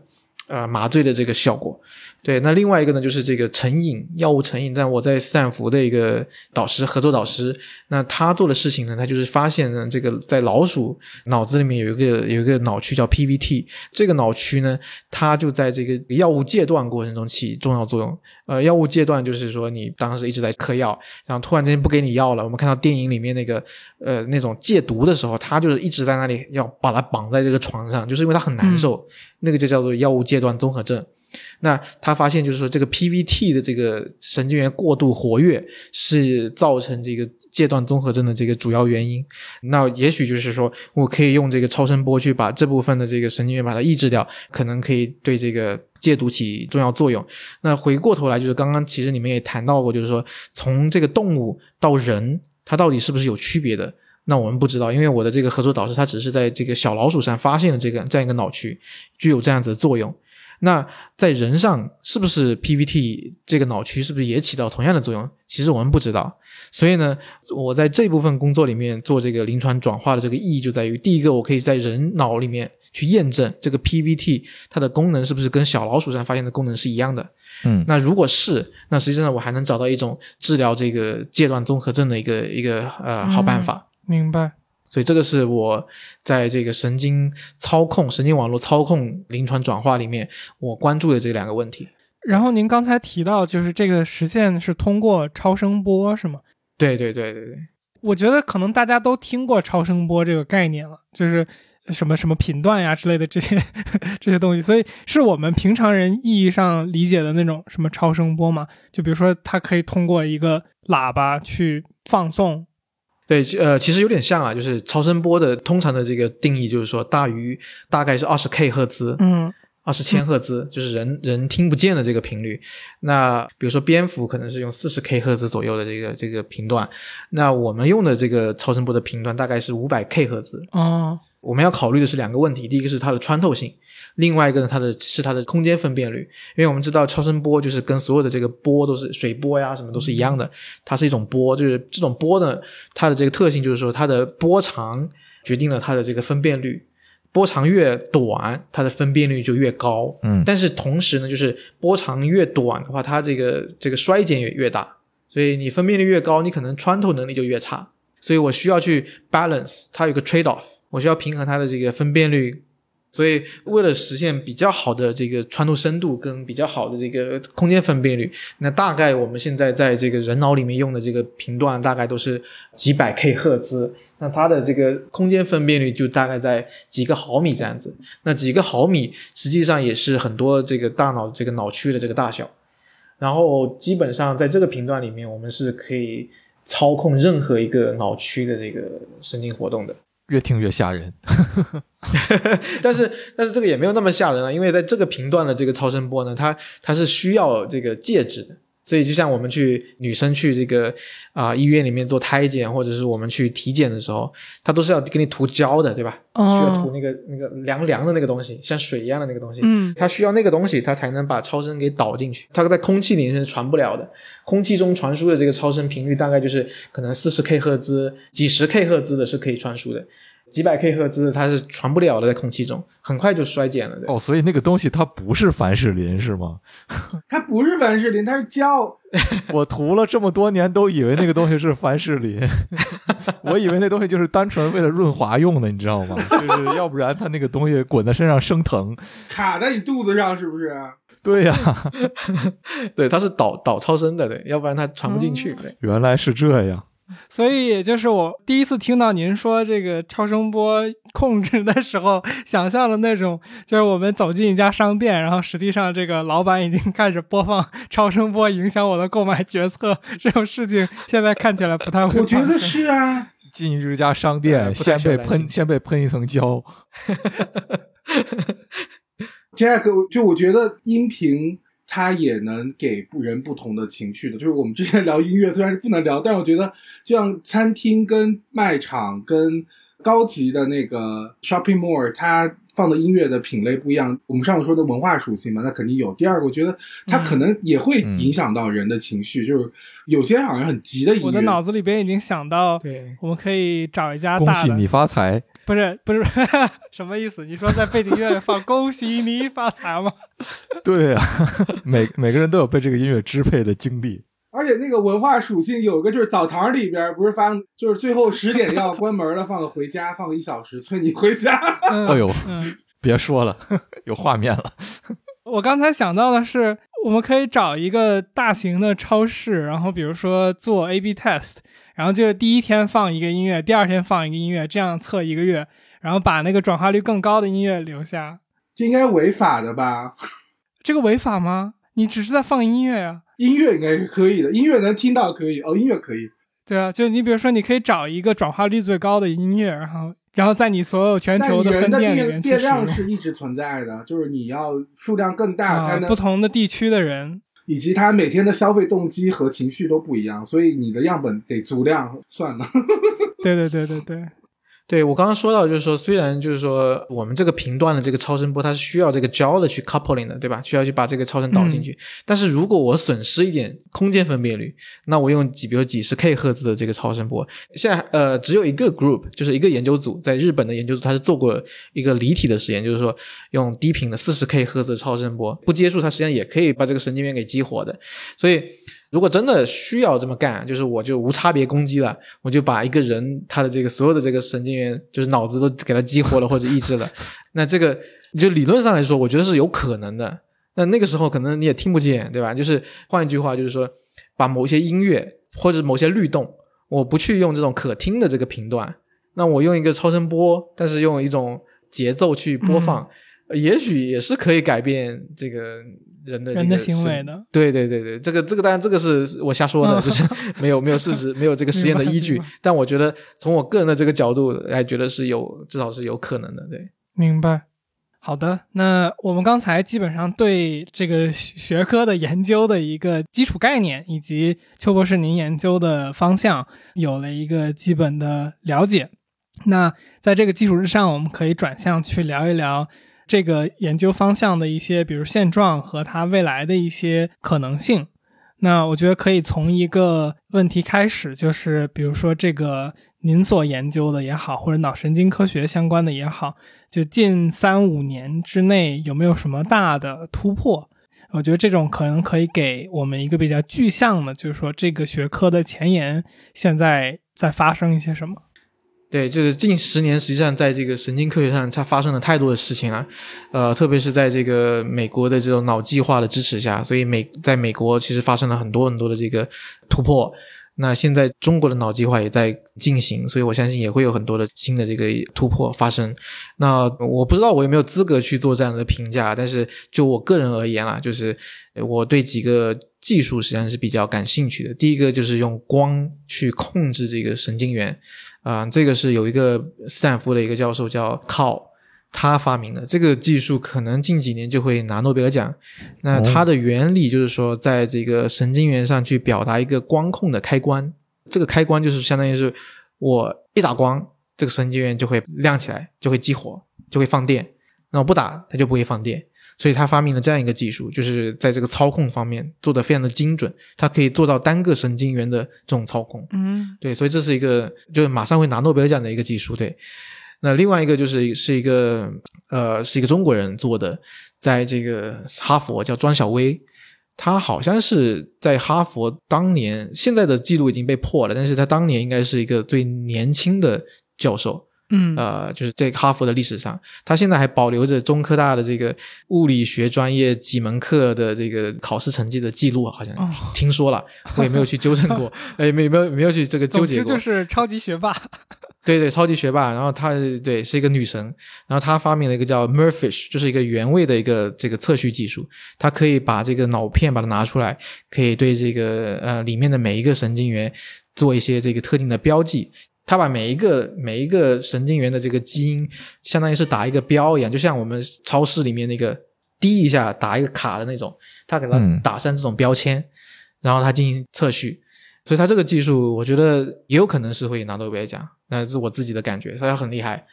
麻醉的这个效果。对，那另外一个呢就是这个成瘾，药物成瘾，但我在斯坦福的一个导师合作导师，那他做的事情呢，他就是发现呢这个在老鼠脑子里面有一个脑区叫 PVT， 这个脑区呢它就在这个药物戒断过程中起重要作用。药物戒断就是说你当时一直在嗑药，然后突然之间不给你药了，我们看到电影里面那种戒毒的时候，他就是一直在那里要把它绑在这个床上，就是因为他很难受，那个就叫做药物戒断综合症。那他发现就是说这个 PVT 的这个神经元过度活跃是造成这个戒断综合症的这个主要原因。那也许就是说我可以用这个超声波去把这部分的这个神经元把它抑制掉，可能可以对这个戒毒起重要作用。那回过头来就是刚刚其实你们也谈到过，就是说从这个动物到人它到底是不是有区别的，那我们不知道，因为我的这个合作导师他只是在这个小老鼠上发现了这样一个脑区具有这样子的作用。那在人上是不是 PVT 这个脑区是不是也起到同样的作用，其实我们不知道。所以呢我在这部分工作里面做这个临床转化的这个意义就在于，第一个我可以在人脑里面去验证这个 PVT 它的功能是不是跟小老鼠上发现的功能是一样的。那如果是，那实际上我还能找到一种治疗这个戒断综合症的一个好办法。明白。所以这个是我在这个神经操控、神经网络操控临床转化里面我关注的这两个问题。然后您刚才提到就是这个实现是通过超声波是吗？对对对对对。我觉得可能大家都听过超声波这个概念了，就是什么什么频段呀之类的这些东西，所以是我们平常人意义上理解的那种什么超声波吗？就比如说它可以通过一个喇叭去放送。对，其实有点像啊，就是超声波的通常的这个定义就是说大于大概是 20K 赫兹，20千赫兹，就是人听不见的这个频率。那比如说蝙蝠可能是用 40K 赫兹左右的这个频段，那我们用的这个超声波的频段大概是 500K 赫兹。我们要考虑的是两个问题，第一个是它的穿透性，另外一个呢它的空间分辨率。因为我们知道超声波就是跟所有的这个波都是水波呀什么都是一样的，它是一种波，就是这种波呢它的这个特性就是说它的波长决定了它的这个分辨率，波长越短它的分辨率就越高。但是同时呢就是波长越短的话它这个衰减也越大，所以你分辨率越高你可能穿透能力就越差，所以我需要去 balance 它，有个 trade off， 我需要平衡它的这个分辨率。所以为了实现比较好的这个穿透深度跟比较好的这个空间分辨率，那大概我们现在在这个人脑里面用的这个频段大概都是几百 K 赫兹，那它的这个空间分辨率就大概在几个毫米这样子。那几个毫米实际上也是很多这个大脑这个脑区的这个大小。然后基本上在这个频段里面，我们是可以操控任何一个脑区的这个神经活动的。越听越吓人但是这个也没有那么吓人了，因为在这个频段的这个超声波呢，它是需要这个介质的。所以就像我们女生去这个医院里面做胎检，或者是我们去体检的时候，它都是要给你涂胶的，对吧？需要涂那个凉凉的那个东西，像水一样的那个东西，它需要那个东西，它才能把超声给导进去。它在空气里面是传不了的，空气中传输的这个超声频率大概就是可能 40K 赫兹，几十 K 赫兹的是可以传输的，几百 K 赫兹它是传不了的，在空气中很快就衰减了。对，哦，所以那个东西它不是凡士林是吗？它不是凡士林，它是胶。我涂了这么多年都以为那个东西是凡士林我以为那东西就是单纯为了润滑用的，你知道吗？就是要不然它那个东西滚在身上生疼卡在你肚子上，是不是？对呀、啊、对，它是导超声的，对，要不然它传不进去、对，原来是这样。所以也就是我第一次听到您说这个超声波控制的时候，想象了那种就是我们走进一家商店，然后实际上这个老板已经开始播放超声波影响我的购买决策这种事情，现在看起来不太会。我觉得是啊，进一家商店先被喷一层胶Jack， 就我觉得音频它也能给人不同的情绪的，就是我们之前聊音乐虽然是不能聊，但我觉得就像餐厅跟卖场跟高级的那个 shopping mall， 它放的音乐的品类不一样，我们上次说的文化属性嘛，那肯定有。第二个我觉得它可能也会影响到人的情绪、就是有些好像很急的音乐，我的脑子里边已经想到，对，我们可以找一家大的，恭喜你发财，不是什么意思？你说在背景音乐放恭喜你发财吗？对啊，每个人都有被这个音乐支配的经历。而且那个文化属性有个就是澡堂里边不是放，就是最后10点要关门了放了回家放了1小时催你回家哎呦、别说了，有画面了。我刚才想到的是我们可以找一个大型的超市，然后比如说做 AB test，然后就第一天放一个音乐，第二天放一个音乐，这样测一个月，然后把那个转化率更高的音乐留下。这应该违法的吧？这个违法吗？你只是在放音乐啊。音乐应该是可以的，音乐能听到可以，哦，音乐可以。对啊，就你比如说你可以找一个转化率最高的音乐，然后在你所有全球的分店里面去使用。但人的变量是一直存在的，就是你要数量更大才能、不同的地区的人。以及他每天的消费动机和情绪都不一样，所以你的样本得足量算了对，我刚刚说到就是说，虽然就是说我们这个频段的这个超声波它是需要这个胶的去 coupling 的，对吧？需要去把这个超声导进去、但是如果我损失一点空间分辨率，那我用比如几十 K 赫兹的这个超声波，现在只有一个 group， 就是一个研究组，在日本的研究组，它是做过一个离体的实验，就是说用低频的 40K 赫兹的超声波不接触它，实际上也可以把这个神经元给激活的。所以如果真的需要这么干，就是我就无差别攻击了，我就把一个人他的这个所有的这个神经元，就是脑子都给他激活了或者抑制了那这个就理论上来说我觉得是有可能的。那个时候可能你也听不见，对吧？就是换一句话就是说，把某些音乐或者某些律动，我不去用这种可听的这个频段，那我用一个超声波，但是用一种节奏去播放、也许也是可以改变这个人的行为的。对，这个当然这个是我瞎说的就是没有事实没有这个实验的依据但我觉得从我个人的这个角度来觉得是有，至少是有可能的。对，明白。好的，那我们刚才基本上对这个学科的研究的一个基础概念，以及邱博士您研究的方向有了一个基本的了解。那在这个基础之上，我们可以转向去聊一聊这个研究方向的一些比如现状和它未来的一些可能性。那我觉得可以从一个问题开始，就是比如说这个您所研究的也好，或者脑神经科学相关的也好，就近3-5年之内有没有什么大的突破？我觉得这种可能可以给我们一个比较具象的，就是说这个学科的前沿现在在发生一些什么。对，就是近10年实际上在这个神经科学上它发生了太多的事情了，特别是在这个美国的这种脑计划的支持下，所以在美国其实发生了很多很多的这个突破。那现在中国的脑计划也在进行，所以我相信也会有很多的新的这个突破发生。那我不知道我有没有资格去做这样的评价，但是就我个人而言啦，就是我对几个技术实际上是比较感兴趣的。第一个就是用光去控制这个神经元，这个是有一个斯坦福的一个教授叫 Karl， 他发明的这个技术，可能近几年就会拿诺贝尔奖。那它的原理就是说，在这个神经元上去表达一个光控的开关，这个开关就是相当于是我一打光，这个神经元就会亮起来，就会激活，就会放电，那我不打它就不会放电。所以他发明了这样一个技术，就是在这个操控方面做得非常的精准，他可以做到单个神经元的这种操控。对，所以这是一个就是马上会拿诺贝尔奖的一个技术。对，那另外一个就是是一个中国人做的，在这个哈佛叫庄小薇，他好像是在哈佛当年，现在的记录已经被破了，但是他当年应该是一个最年轻的教授。就是在哈佛的历史上，他现在还保留着中科大的这个物理学专业几门课的这个考试成绩的记录，好像听说了，我也没有去纠正过，没有去这个纠结过。总之就是超级学霸，对，超级学霸。然后他对是一个女神，然后他发明了一个叫 MERFISH， 就是一个原位的一个这个测序技术，他可以把这个脑片把它拿出来，可以对这个里面的每一个神经元做一些这个特定的标记。他把每一个神经元的这个基因相当于是打一个标一样，就像我们超市里面那个滴一下打一个卡的那种，他给他打上这种标签，然后他进行测序。所以他这个技术我觉得也有可能是会拿诺贝尔奖，那是我自己的感觉，所以他很厉害。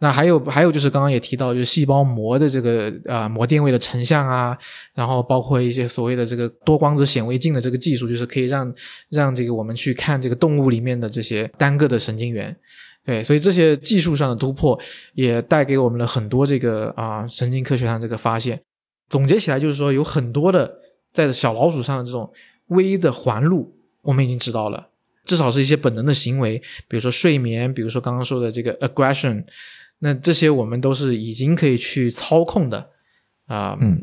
那还有就是刚刚也提到，就是细胞膜的这个膜电位的成像啊，然后包括一些所谓的这个多光子显微镜的这个技术，就是可以让这个我们去看这个动物里面的这些单个的神经元。对，所以这些技术上的突破也带给我们了很多这个神经科学上这个发现。总结起来就是说，有很多的在小老鼠上的这种微的环路我们已经知道了，至少是一些本能的行为，比如说睡眠，比如说刚刚说的这个 aggression，那这些我们都是已经可以去操控的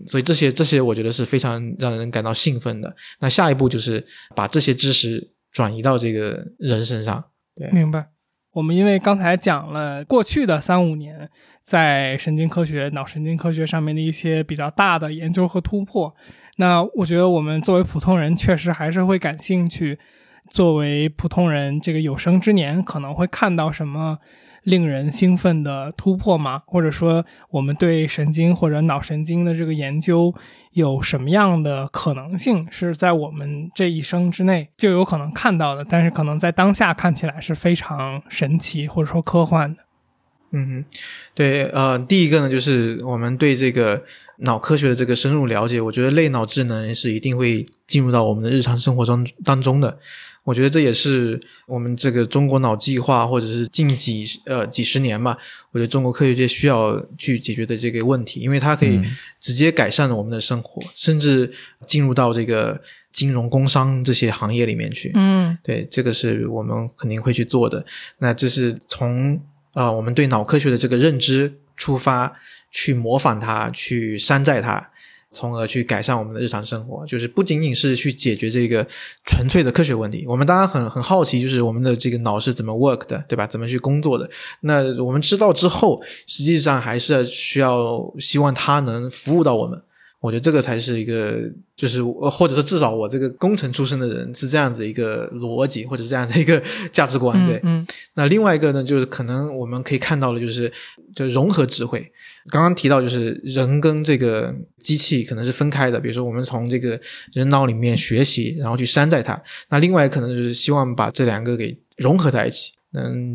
所以这些我觉得是非常让人感到兴奋的。那下一步就是把这些知识转移到这个人身上。对，明白。我们因为刚才讲了过去的3-5年在神经科学、脑神经科学上面的一些比较大的研究和突破，那我觉得我们作为普通人确实还是会感兴趣，作为普通人这个有生之年可能会看到什么令人兴奋的突破吗？或者说我们对神经或者脑神经的这个研究有什么样的可能性是在我们这一生之内就有可能看到的，但是可能在当下看起来是非常神奇或者说科幻的？对，第一个呢就是我们对这个脑科学的这个深入了解，我觉得类脑智能是一定会进入到我们的日常生活当中的。我觉得这也是我们这个中国脑计划或者是近几十年吧，我觉得中国科学界需要去解决的这个问题，因为它可以直接改善我们的生活，甚至进入到这个金融工商这些行业里面去。对，这个是我们肯定会去做的。那这是从我们对脑科学的这个认知出发，去模仿它，去山寨它，从而去改善我们的日常生活，就是不仅仅是去解决这个纯粹的科学问题。我们当然很好奇，就是我们的这个脑是怎么 work 的，对吧？怎么去工作的？那我们知道之后，实际上还是希望它能服务到我们。我觉得这个才是一个，就是或者说至少我这个工程出身的人是这样子一个逻辑或者这样的一个价值观。对，那另外一个呢，就是可能我们可以看到的就是融合智慧。刚刚提到就是人跟这个机器可能是分开的，比如说我们从这个人脑里面学习，然后去山寨它。那另外可能就是希望把这两个给融合在一起，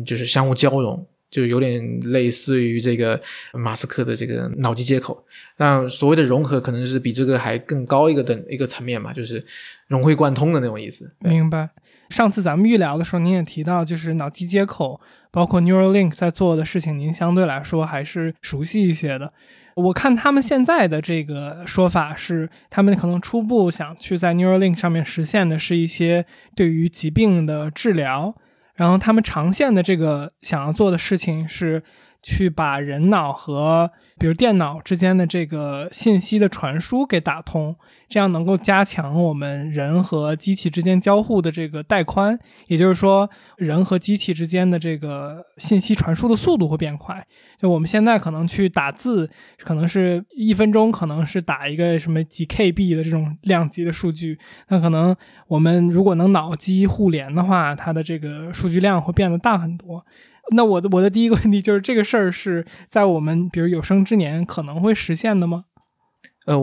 就是相互交融，就有点类似于这个马斯克的这个脑机接口。那所谓的融合可能是比这个还更高一个层面嘛，就是融会贯通的那种意思。明白。上次咱们预聊的时候您也提到，就是脑机接口包括 Neuralink 在做的事情您相对来说还是熟悉一些的。我看他们现在的这个说法是，他们可能初步想去在 Neuralink 上面实现的是一些对于疾病的治疗，然后他们长线的这个想要做的事情是去把人脑和比如电脑之间的这个信息的传输给打通，这样能够加强我们人和机器之间交互的这个带宽，也就是说人和机器之间的这个信息传输的速度会变快。就我们现在可能去打字，可能是一分钟可能是打一个什么几 KB 的这种量级的数据，那可能我们如果能脑机互联的话，它的这个数据量会变得大很多。那我的第一个问题就是，这个事儿是在我们比如有生之年可能会实现的吗？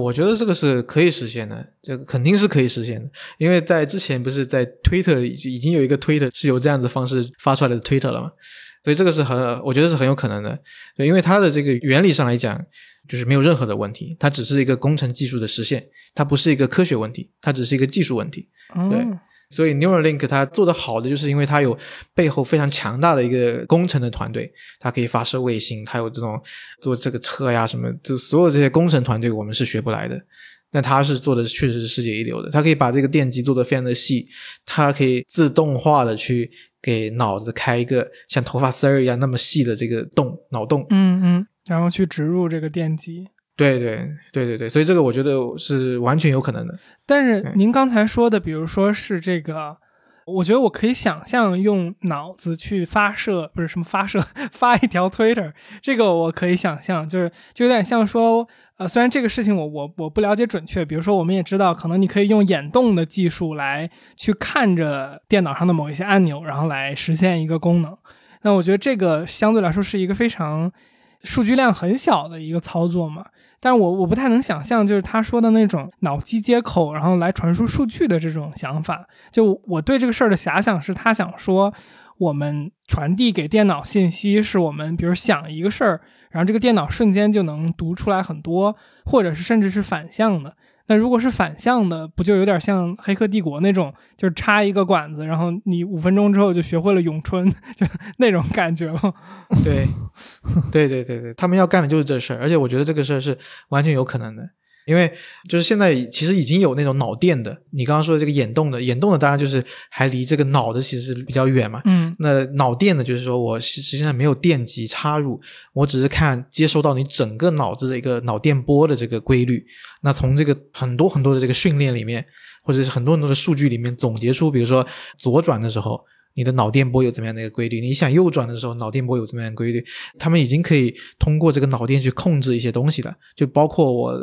我觉得这个是可以实现的，这个肯定是可以实现的，因为在之前不是在 Twitter 已经有一个 Twitter 是由这样子方式发出来的 Twitter 了嘛，所以这个是我觉得是很有可能的，因为它的这个原理上来讲就是没有任何的问题，它只是一个工程技术的实现，它不是一个科学问题，它只是一个技术问题，对。所以 Neuralink 它做得好的就是因为它有背后非常强大的一个工程的团队，它可以发射卫星，它有这种做这个车呀什么，就所有这些工程团队我们是学不来的，但它是做的确实是世界一流的。它可以把这个电极做得非常的细，它可以自动化的去给脑子开一个像头发丝儿一样那么细的这个洞，脑洞，然后去植入这个电极。对，所以这个我觉得是完全有可能的。但是您刚才说的比如说是这个，我觉得我可以想象用脑子去发射，不是什么发射，发一条 Twitter， 这个我可以想象，就有点像说虽然这个事情我不了解准确，比如说我们也知道可能你可以用眼动的技术来去看着电脑上的某一些按钮，然后来实现一个功能，那我觉得这个相对来说是一个非常数据量很小的一个操作嘛，但是我不太能想象就是他说的那种脑机接口然后来传输数据的这种想法。就我对这个事儿的遐想是，他想说我们传递给电脑信息是我们比如想一个事儿，然后这个电脑瞬间就能读出来很多，或者是甚至是反向的。那如果是反向的，不就有点像黑客帝国那种，就是插一个管子，然后你5分钟之后就学会了咏春，就那种感觉了。对，他们要干的就是这事儿，而且我觉得这个事儿是完全有可能的。因为就是现在其实已经有那种脑电的，你刚刚说的这个眼动的当然就是还离这个脑的其实比较远嘛。那脑电的就是说我实际上没有电极插入，我只是接收到你整个脑子的一个脑电波的这个规律，那从这个很多很多的这个训练里面，或者是很多很多的数据里面总结出，比如说左转的时候你的脑电波有怎么样的一个规律，你想右转的时候脑电波有怎么样的规律，他们已经可以通过这个脑电去控制一些东西的。就包括我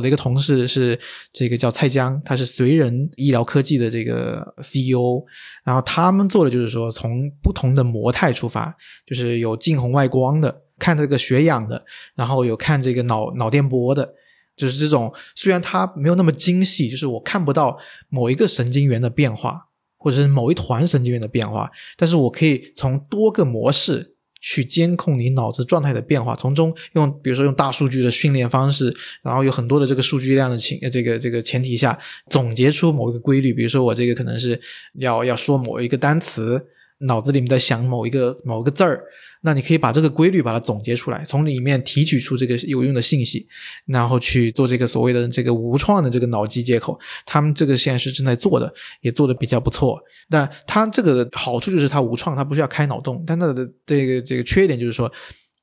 的一个同事是这个叫蔡江，他是随人医疗科技的这个 CEO， 然后他们做的就是说从不同的模态出发，就是有近红外光的，看这个血氧的，然后有看这个脑电波的，就是这种虽然它没有那么精细，就是我看不到某一个神经元的变化或者是某一团神经元的变化，但是我可以从多个模式去监控你脑子状态的变化，从中比如说用大数据的训练方式，然后有很多的这个数据量的这个前提下总结出某一个规律，比如说我这个可能是要说某一个单词，脑子里面在想某一个字儿，那你可以把这个规律把它总结出来，从里面提取出这个有用的信息，然后去做这个所谓的这个无创的这个脑机接口。他们这个现在是正在做的，也做的比较不错。但它这个好处就是它无创，它不需要开脑洞，但它的这个缺点就是说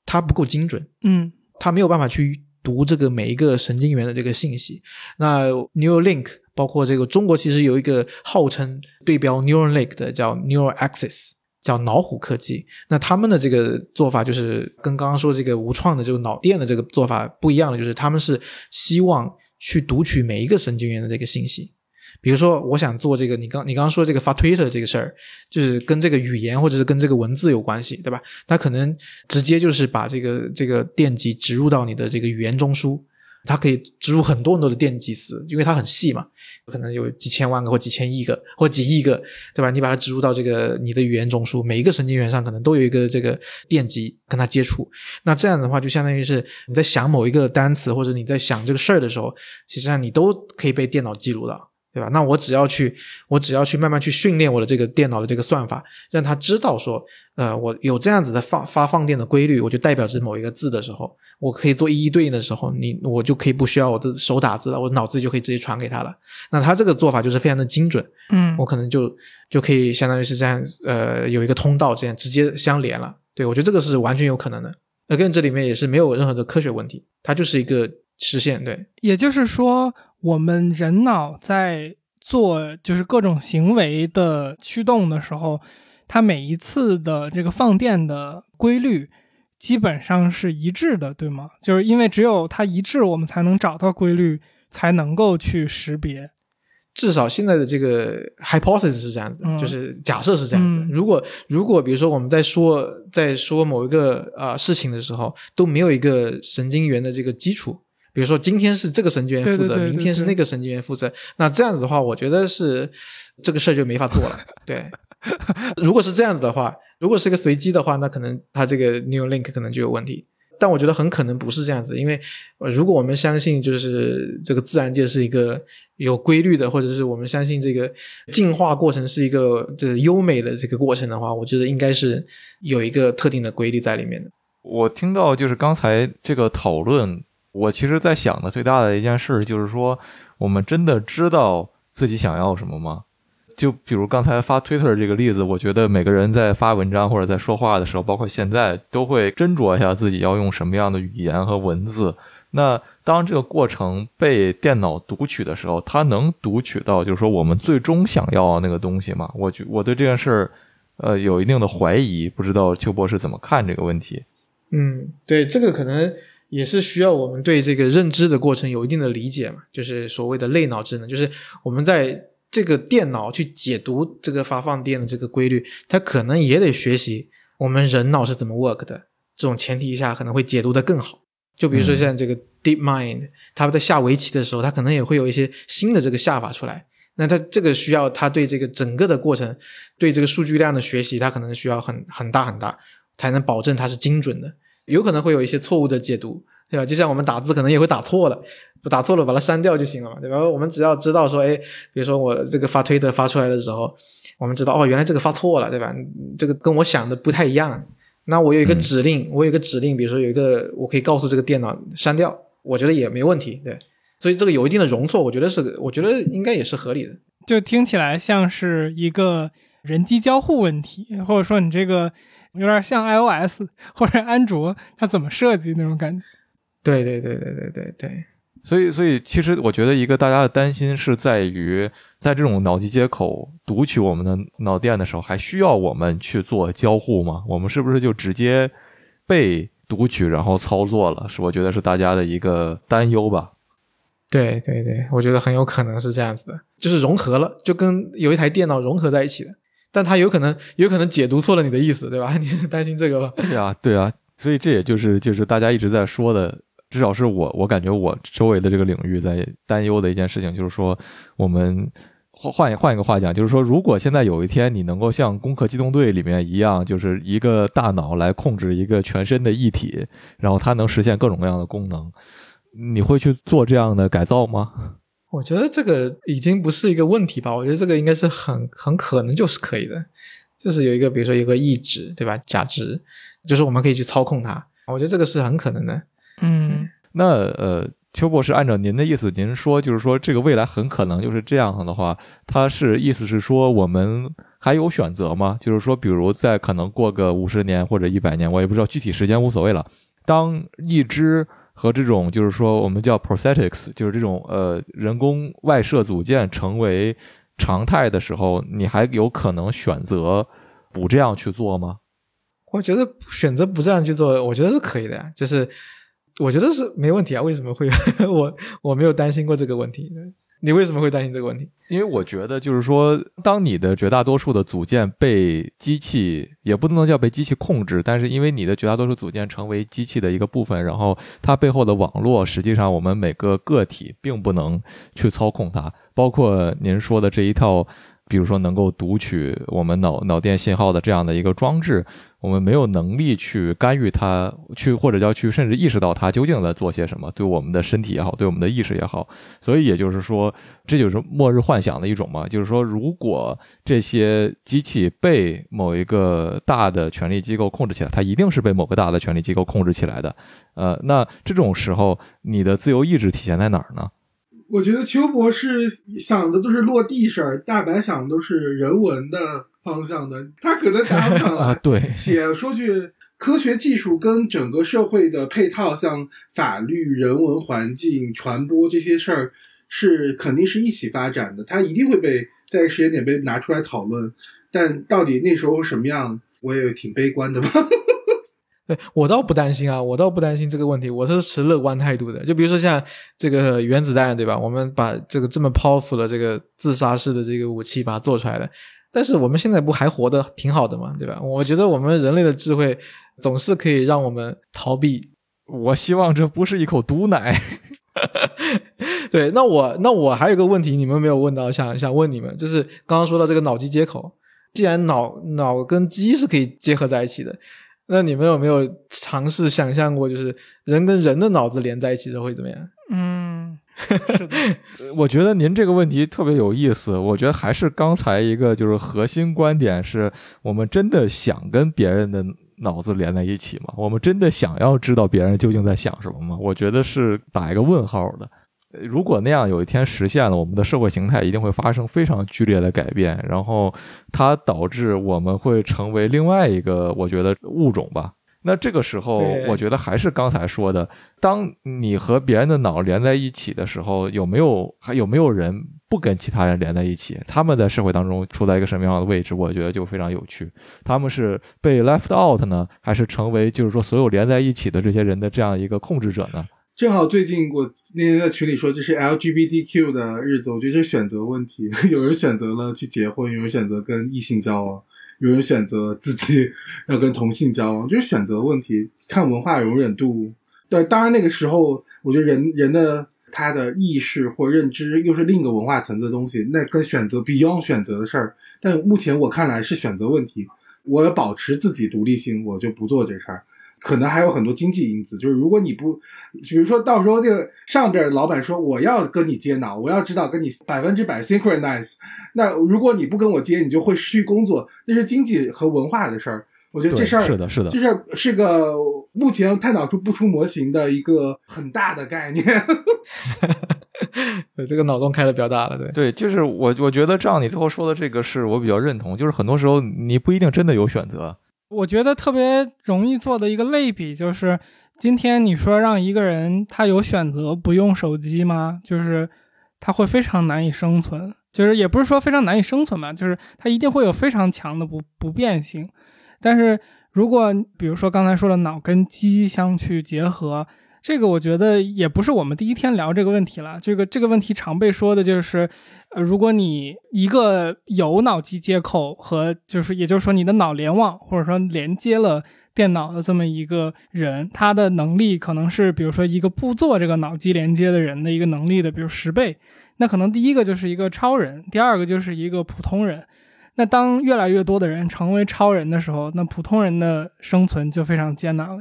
它不够精准，它没有办法去读这个每一个神经元的这个信息。那 Neuralink 包括这个中国其实有一个号称对标 Neuralink 的叫 Neuraxis，叫脑虎科技，那他们的这个做法就是跟刚刚说这个无创的这个脑电的这个做法不一样的，就是他们是希望去读取每一个神经元的这个信息。比如说我想做这个你刚刚说这个发推特这个事儿，就是跟这个语言或者是跟这个文字有关系，对吧？他可能直接就是把这个电极植入到你的这个语言中枢，它可以植入很多很多的电极丝，因为它很细嘛，可能有几千万个或几千亿个或几亿个，对吧？你把它植入到这个你的语言中枢，每一个神经元上可能都有一个这个电极跟它接触。那这样的话就相当于是你在想某一个单词或者你在想这个事儿的时候，其实上你都可以被电脑记录到，对吧？那我只要去慢慢去训练我的这个电脑的这个算法，让它知道说我有这样子的发放电的规律，我就代表着某一个字的时候，我可以做一一对应的时候，我就可以不需要我的手打字了，我脑子就可以直接传给他了。那他这个做法就是非常的精准，我可能就可以相当于是这样有一个通道这样直接相连了。对，我觉得这个是完全有可能的。again 这里面也是没有任何的科学问题，它就是一个实现。对，也就是说我们人脑在做就是各种行为的驱动的时候，它每一次的这个放电的规律基本上是一致的，对吗？就是因为只有它一致，我们才能找到规律，才能够去识别。至少现在的这个 hypothesis 是这样子的，就是假设是这样子的。如果比如说我们在说某一个事情的时候，都没有一个神经元的这个基础，比如说今天是这个神经元负责，对对对对对，明天是那个神经元负责，那这样子的话我觉得是这个事儿就没法做了。对，如果是这样子的话，如果是一个随机的话，那可能它这个 Neuralink 可能就有问题。但我觉得很可能不是这样子，因为如果我们相信就是这个自然界是一个有规律的，或者是我们相信这个进化过程是一个就是优美的这个过程的话，我觉得应该是有一个特定的规律在里面的。我听到就是刚才这个讨论，我其实在想的最大的一件事就是说，我们真的知道自己想要什么吗？就比如刚才发 Twitter 这个例子，我觉得每个人在发文章或者在说话的时候，包括现在，都会斟酌一下自己要用什么样的语言和文字。那当这个过程被电脑读取的时候，它能读取到就是说我们最终想要那个东西吗？我对这件事有一定的怀疑，不知道邱博士怎么看这个问题。对，这个可能也是需要我们对这个认知的过程有一定的理解嘛，就是所谓的类脑智能，就是我们在这个电脑去解读这个发放电的这个规律，它可能也得学习我们人脑是怎么 work 的，这种前提下可能会解读的更好。就比如说像这个 Deep Mind， 它在下围棋的时候，它可能也会有一些新的这个下法出来，那它这个需要它对这个整个的过程，对这个数据量的学习，它可能需要很大才能保证它是精准的，有可能会有一些错误的解读，对吧？就像我们打字可能也会打错了把它删掉就行了嘛，对吧？我们只要知道说，比如说我这个发推特发出来的时候，我们知道原来这个发错了，对吧？这个跟我想的不太一样，那我有一个指令，比如说有一个我可以告诉这个电脑删掉，我觉得也没问题，对。所以这个有一定的容错，我觉得应该也是合理的。就听起来像是一个人机交互问题，或者说你这个有点像 iOS 或者安卓它怎么设计那种感觉。对。所以其实我觉得一个大家的担心是在于，在这种脑机接口读取我们的脑电的时候，还需要我们去做交互吗？我们是不是就直接被读取然后操作了？是我觉得是大家的一个担忧吧。对，我觉得很有可能是这样子的，就是融合了，就跟有一台电脑融合在一起的，但它有可能解读错了你的意思，对吧？你担心这个吧？对啊，所以这也就是大家一直在说的。至少是我感觉我周围的这个领域在担忧的一件事情，就是说我们换一个话讲，就是说如果现在有一天你能够像攻壳机动队里面一样，就是一个大脑来控制一个全身的一体，然后它能实现各种各样的功能，你会去做这样的改造吗？我觉得这个已经不是一个问题吧，我觉得这个应该是很可能就是可以的，就是有一个比如说有个意志，对吧？假值，就是我们可以去操控它，我觉得这个是很可能的。那邱博士，按照您的意思，您说就是说这个未来很可能就是这样的话，它是意思是说我们还有选择吗？就是说比如在可能过个50年或者100年，我也不知道具体时间，无所谓了，当一只和这种就是说我们叫 prosthetics， 就是这种人工外设组件成为常态的时候，你还有可能选择不这样去做吗？我觉得选择不这样去做，我觉得是可以的呀，就是我觉得是没问题啊。为什么会我没有担心过这个问题？你为什么会担心这个问题？因为我觉得就是说，当你的绝大多数的组件被机器，也不能叫被机器控制，但是因为你的绝大多数组件成为机器的一个部分，然后它背后的网络，实际上我们每个个体并不能去操控它，包括您说的这一套比如说能够读取我们脑电信号的这样的一个装置，我们没有能力去干预它，或者要去甚至意识到它究竟在做些什么，对我们的身体也好，对我们的意识也好。所以也就是说，这就是末日幻想的一种嘛，就是说如果这些机器被某一个大的权力机构控制起来，它一定是被某个大的权力机构控制起来的。那这种时候你的自由意志体现在哪儿呢？我觉得邱博士想的都是落地事儿，大白想的都是人文的方向的，他可能答不上来。对，且说句科学技术跟整个社会的配套，像法律、人文环境、传播这些事儿，是肯定是一起发展的，它一定会被在一个时间点被拿出来讨论，但到底那时候什么样，我也挺悲观的嘛。对，我倒不担心啊，我倒不担心这个问题，我是持乐观态度的。就比如说像这个原子弹，对吧？我们把这个这么 powerful 的这个自杀式的这个武器把它做出来了，但是我们现在不还活得挺好的嘛，对吧？我觉得我们人类的智慧总是可以让我们逃避。我希望这不是一口毒奶。对，那我还有一个问题你们没有问到，想问你们，就是刚刚说到这个脑机接口，既然脑跟机是可以结合在一起的，那你们有没有尝试想象过，就是人跟人的脑子连在一起的会怎么样？嗯，是的。我觉得您这个问题特别有意思，我觉得还是刚才一个就是核心观点，是我们真的想跟别人的脑子连在一起吗？我们真的想要知道别人究竟在想什么吗？我觉得是打一个问号的。如果那样有一天实现了，我们的社会形态一定会发生非常剧烈的改变，然后它导致我们会成为另外一个我觉得物种吧。那这个时候我觉得还是刚才说的，当你和别人的脑连在一起的时候，还有没有人不跟其他人连在一起，他们在社会当中处在一个什么样的位置，我觉得就非常有趣。他们是被 left out 呢，还是成为就是说所有连在一起的这些人的这样一个控制者呢？正好最近我那天在群里说这是 LGBTQ 的日子，我觉得这是选择问题，有人选择了去结婚，有人选择跟异性交往，有人选择自己要跟同性交往，就是选择问题，看文化容忍度。对，当然那个时候我觉得人的他的意识或认知又是另一个文化层的东西，那跟选择 beyond 选择的事儿，但目前我看来是选择问题。我要保持自己独立性，我就不做这事儿。可能还有很多经济因子，就是如果你不，比如说到时候这个上边老板说我要跟你接脑，我要知道跟你100% synchronize， 那如果你不跟我接，你就会失去工作，那是经济和文化的事儿。我觉得这事儿是的，是的，这事儿是个目前探讨出不出模型的一个很大的概念。对，这个脑洞开的比较大了。对对，就是我觉得这样你最后说的这个是我比较认同，就是很多时候你不一定真的有选择。我觉得特别容易做的一个类比就是，今天你说让一个人他有选择不用手机吗？就是他会非常难以生存，就是也不是说非常难以生存吧，就是他一定会有非常强的不变性。但是如果比如说刚才说的脑跟机相去结合，这个我觉得也不是我们第一天聊这个问题了，这个问题常被说的就是如果你一个有脑机接口和就是也就是说你的脑联网或者说连接了电脑的这么一个人，他的能力可能是比如说一个不做这个脑机连接的人的一个能力的比如10倍，那可能第一个就是一个超人，第二个就是一个普通人。那当越来越多的人成为超人的时候，那普通人的生存就非常艰难了。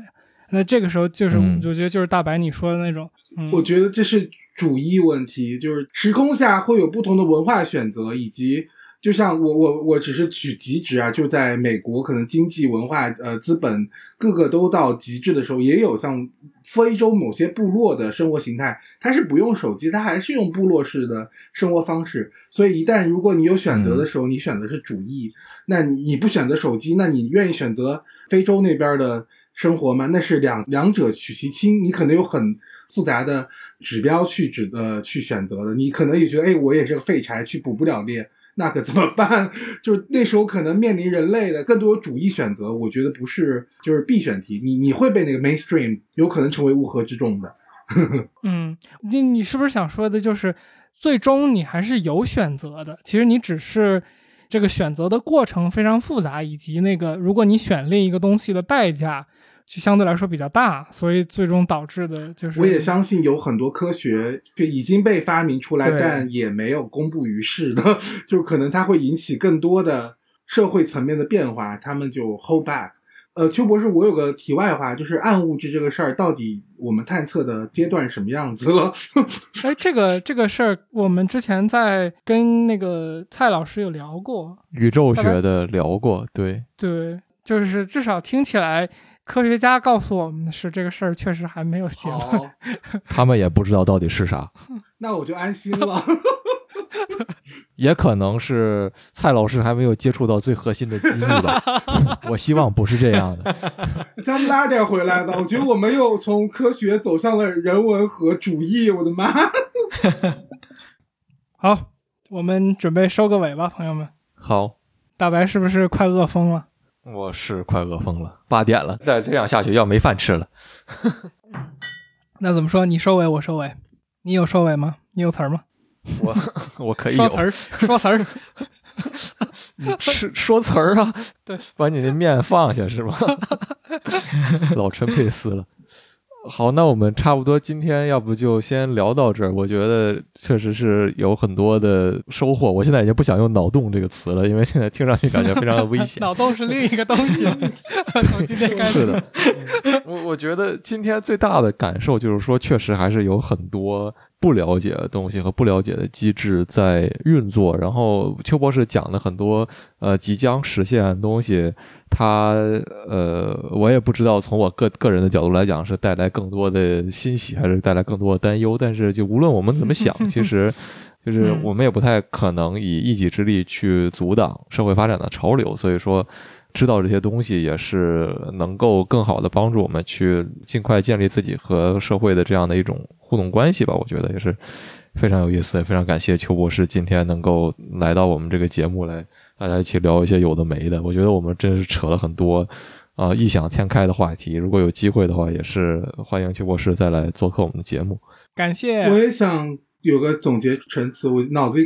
那这个时候就是我觉得就是大白你说的那种我觉得这是主义问题，就是时空下会有不同的文化选择，以及就像我只是取极值啊，就在美国可能经济文化资本各个都到极致的时候，也有像非洲某些部落的生活形态，它是不用手机，它还是用部落式的生活方式。所以一旦如果你有选择的时候，你选择是主义，那你不选择手机，那你愿意选择非洲那边的生活嘛，那是两者取其轻，你可能有很复杂的指标去选择的，你可能也觉得我也是个废柴，去补不了劣，那可怎么办？就是那时候可能面临人类的更多主义选择，我觉得不是就是必选题，你会被那个 mainstream 有可能成为乌合之众的。你是不是想说的就是最终你还是有选择的，其实你只是这个选择的过程非常复杂，以及那个如果你选另一个东西的代价就相对来说比较大，所以最终导致的就是我也相信有很多科学就已经被发明出来但也没有公布于世的，就可能它会引起更多的社会层面的变化，他们就 hold back。邱博士，我有个题外话，就是暗物质这个事儿到底我们探测的阶段什么样子了？哎，这个事儿我们之前在跟那个蔡老师有聊过，宇宙学的聊过，对对，就是至少听起来科学家告诉我们的是，这个事儿确实还没有结论，他们也不知道到底是啥。那我就安心了。也可能是蔡老师还没有接触到最核心的机密吧我希望不是这样的咱们拉点回来吧，我觉得我们又从科学走向了人文和主义，我的妈好，我们准备收个尾吧，朋友们。好，大白是不是快饿疯了？我是快饿疯了，8点了，再这样下去要没饭吃了那怎么说？你收尾我收尾，你有收尾吗？你有词儿吗？我可以有说词儿你说词儿啊，对，把你的面放下是吗老陈佩斯了。好，那我们差不多今天要不就先聊到这儿，我觉得确实是有很多的收获，我现在已经不想用脑洞这个词了，因为现在听上去感觉非常的危险脑洞是另一个东西从今天开始是的我觉得今天最大的感受就是说，确实还是有很多不了解的东西和不了解的机制在运作，然后邱博士讲的很多即将实现的东西，他我也不知道从我个人的角度来讲是带来更多的欣喜还是带来更多的担忧，但是就无论我们怎么想其实就是我们也不太可能以一己之力去阻挡社会发展的潮流，所以说知道这些东西也是能够更好的帮助我们去尽快建立自己和社会的这样的一种互动关系吧，我觉得也是非常有意思，也非常感谢邱博士今天能够来到我们这个节目来大家一起聊一些有的没的，我觉得我们真是扯了很多异想天开的话题，如果有机会的话也是欢迎邱博士再来做客我们的节目。感谢。我也想有个总结陈词，我脑子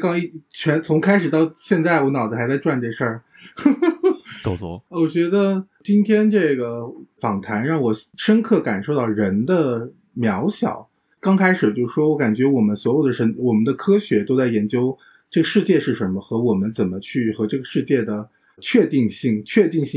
从开始到现在我脑子还在转这事儿豆豆，我觉得今天这个访谈让我深刻感受到人的渺小。刚开始就说我感觉我们所有的我们的科学都在研究这个世界是什么和我们怎么去和这个世界的确定性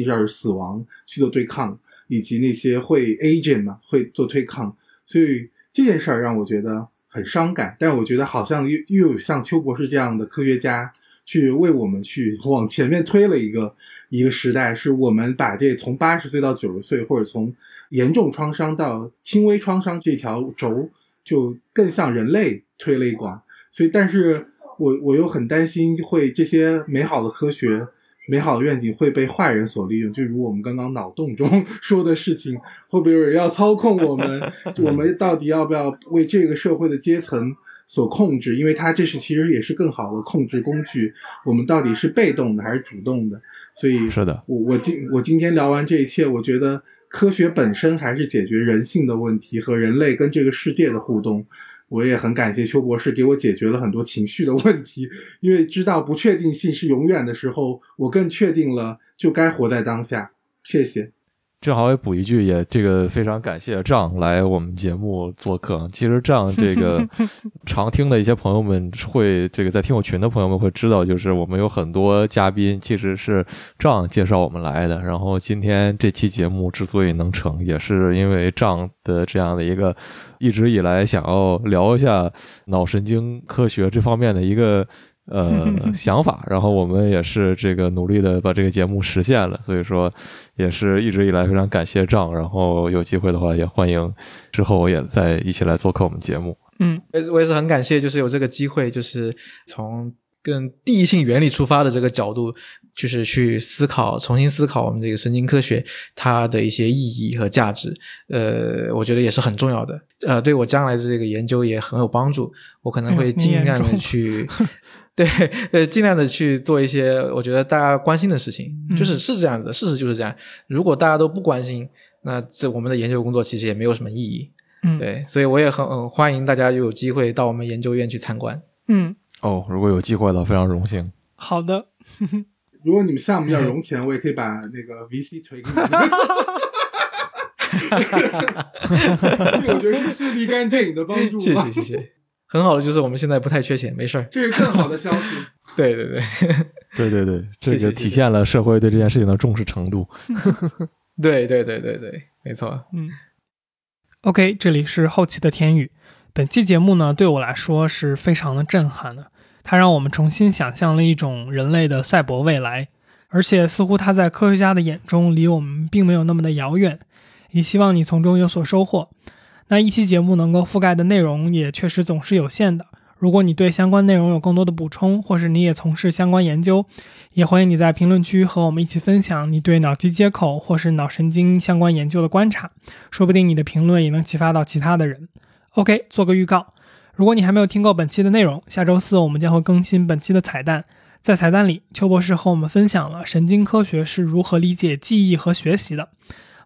上是死亡去做对抗，以及那些会 agent 嘛会做对抗，所以这件事儿让我觉得很伤感，但我觉得好像又有像邱博士这样的科学家去为我们去往前面推了一个时代，是我们把这从80岁到90岁，或者从严重创伤到轻微创伤这条轴就更向人类推了一广。所以但是我又很担心会这些美好的科学美好的愿景会被坏人所利用，就如我们刚刚脑洞中说的事情，会不会有人要操控我们我们到底要不要为这个社会的阶层所控制，因为它这是其实也是更好的控制工具，我们到底是被动的还是主动的，所以是的，我今天聊完这一切，我觉得科学本身还是解决人性的问题和人类跟这个世界的互动，我也很感谢邱博士给我解决了很多情绪的问题，因为知道不确定性是永远的时候，我更确定了就该活在当下。谢谢。正好也补一句，也这个非常感谢John来我们节目做客。其实John这个常听的一些朋友们会这个在听友群的朋友们会知道，就是我们有很多嘉宾其实是John介绍我们来的。然后今天这期节目之所以能成，也是因为John的这样的一个一直以来想要聊一下脑神经科学这方面的一个想法，然后我们也是这个努力的把这个节目实现了，所以说也是一直以来非常感谢John，然后有机会的话也欢迎之后也再一起来做客我们节目。我也是很感谢，就是有这个机会，就是从更第一性原理出发的这个角度，就是去重新思考我们这个神经科学它的一些意义和价值，我觉得也是很重要的，对我将来的这个研究也很有帮助，我可能会尽量的去对尽量的去做一些我觉得大家关心的事情，就是这样子的，事实就是这样，如果大家都不关心，那这我们的研究工作其实也没有什么意义，对，所以我也很欢迎大家有机会到我们研究院去参观。如果有机会的非常荣幸。好的如果你们项目要融钱，我也可以把那个 VC 推给你们我觉得是最立竿见影的帮助。谢谢很好的，就是我们现在不太缺钱，没事儿。这是更好的消息对，这个体现了社会对这件事情的重视程度对，没错。OK， 这里是后期的天宇。本期节目呢，对我来说是非常的震撼的，它让我们重新想象了一种人类的赛博未来，而且似乎它在科学家的眼中离我们并没有那么的遥远，也希望你从中有所收获。那一期节目能够覆盖的内容也确实总是有限的，如果你对相关内容有更多的补充，或是你也从事相关研究，也欢迎你在评论区和我们一起分享你对脑机接口或是脑神经相关研究的观察，说不定你的评论也能启发到其他的人。 OK， 做个预告，如果你还没有听够本期的内容，下周四我们将会更新本期的彩蛋。在彩蛋里，邱博士和我们分享了神经科学是如何理解记忆和学习的，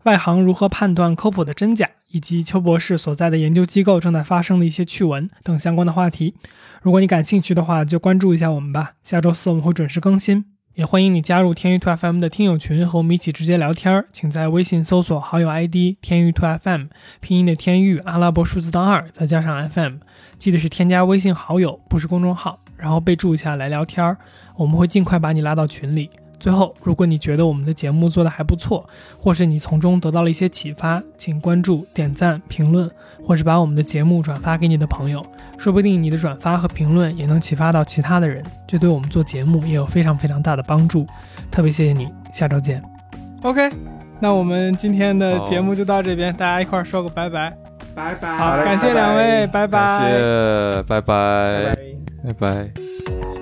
外行如何判断科普的真假，以及邱博士所在的研究机构正在发生的一些趣闻等相关的话题。如果你感兴趣的话，就关注一下我们吧，下周四我们会准时更新。也欢迎你加入天娱 2FM 的听友群，和我们一起直接聊天，请在微信搜索好友 ID 天娱 2FM， 拼音的天娱阿拉伯数字当2再加上 FM， 记得是添加微信好友，不是公众号，然后备注一下来聊天，我们会尽快把你拉到群里。最后，如果你觉得我们的节目做得还不错，或是你从中得到了一些启发，请关注、点赞、评论，或是把我们的节目转发给你的朋友，说不定你的转发和评论也能启发到其他的人，这对我们做节目也有非常非常大的帮助。特别谢谢你，下周见。 OK， 那我们今天的节目就到这边，大家一块说个拜拜。拜拜。好，感谢两位，拜拜。感谢，拜拜。拜拜。拜拜。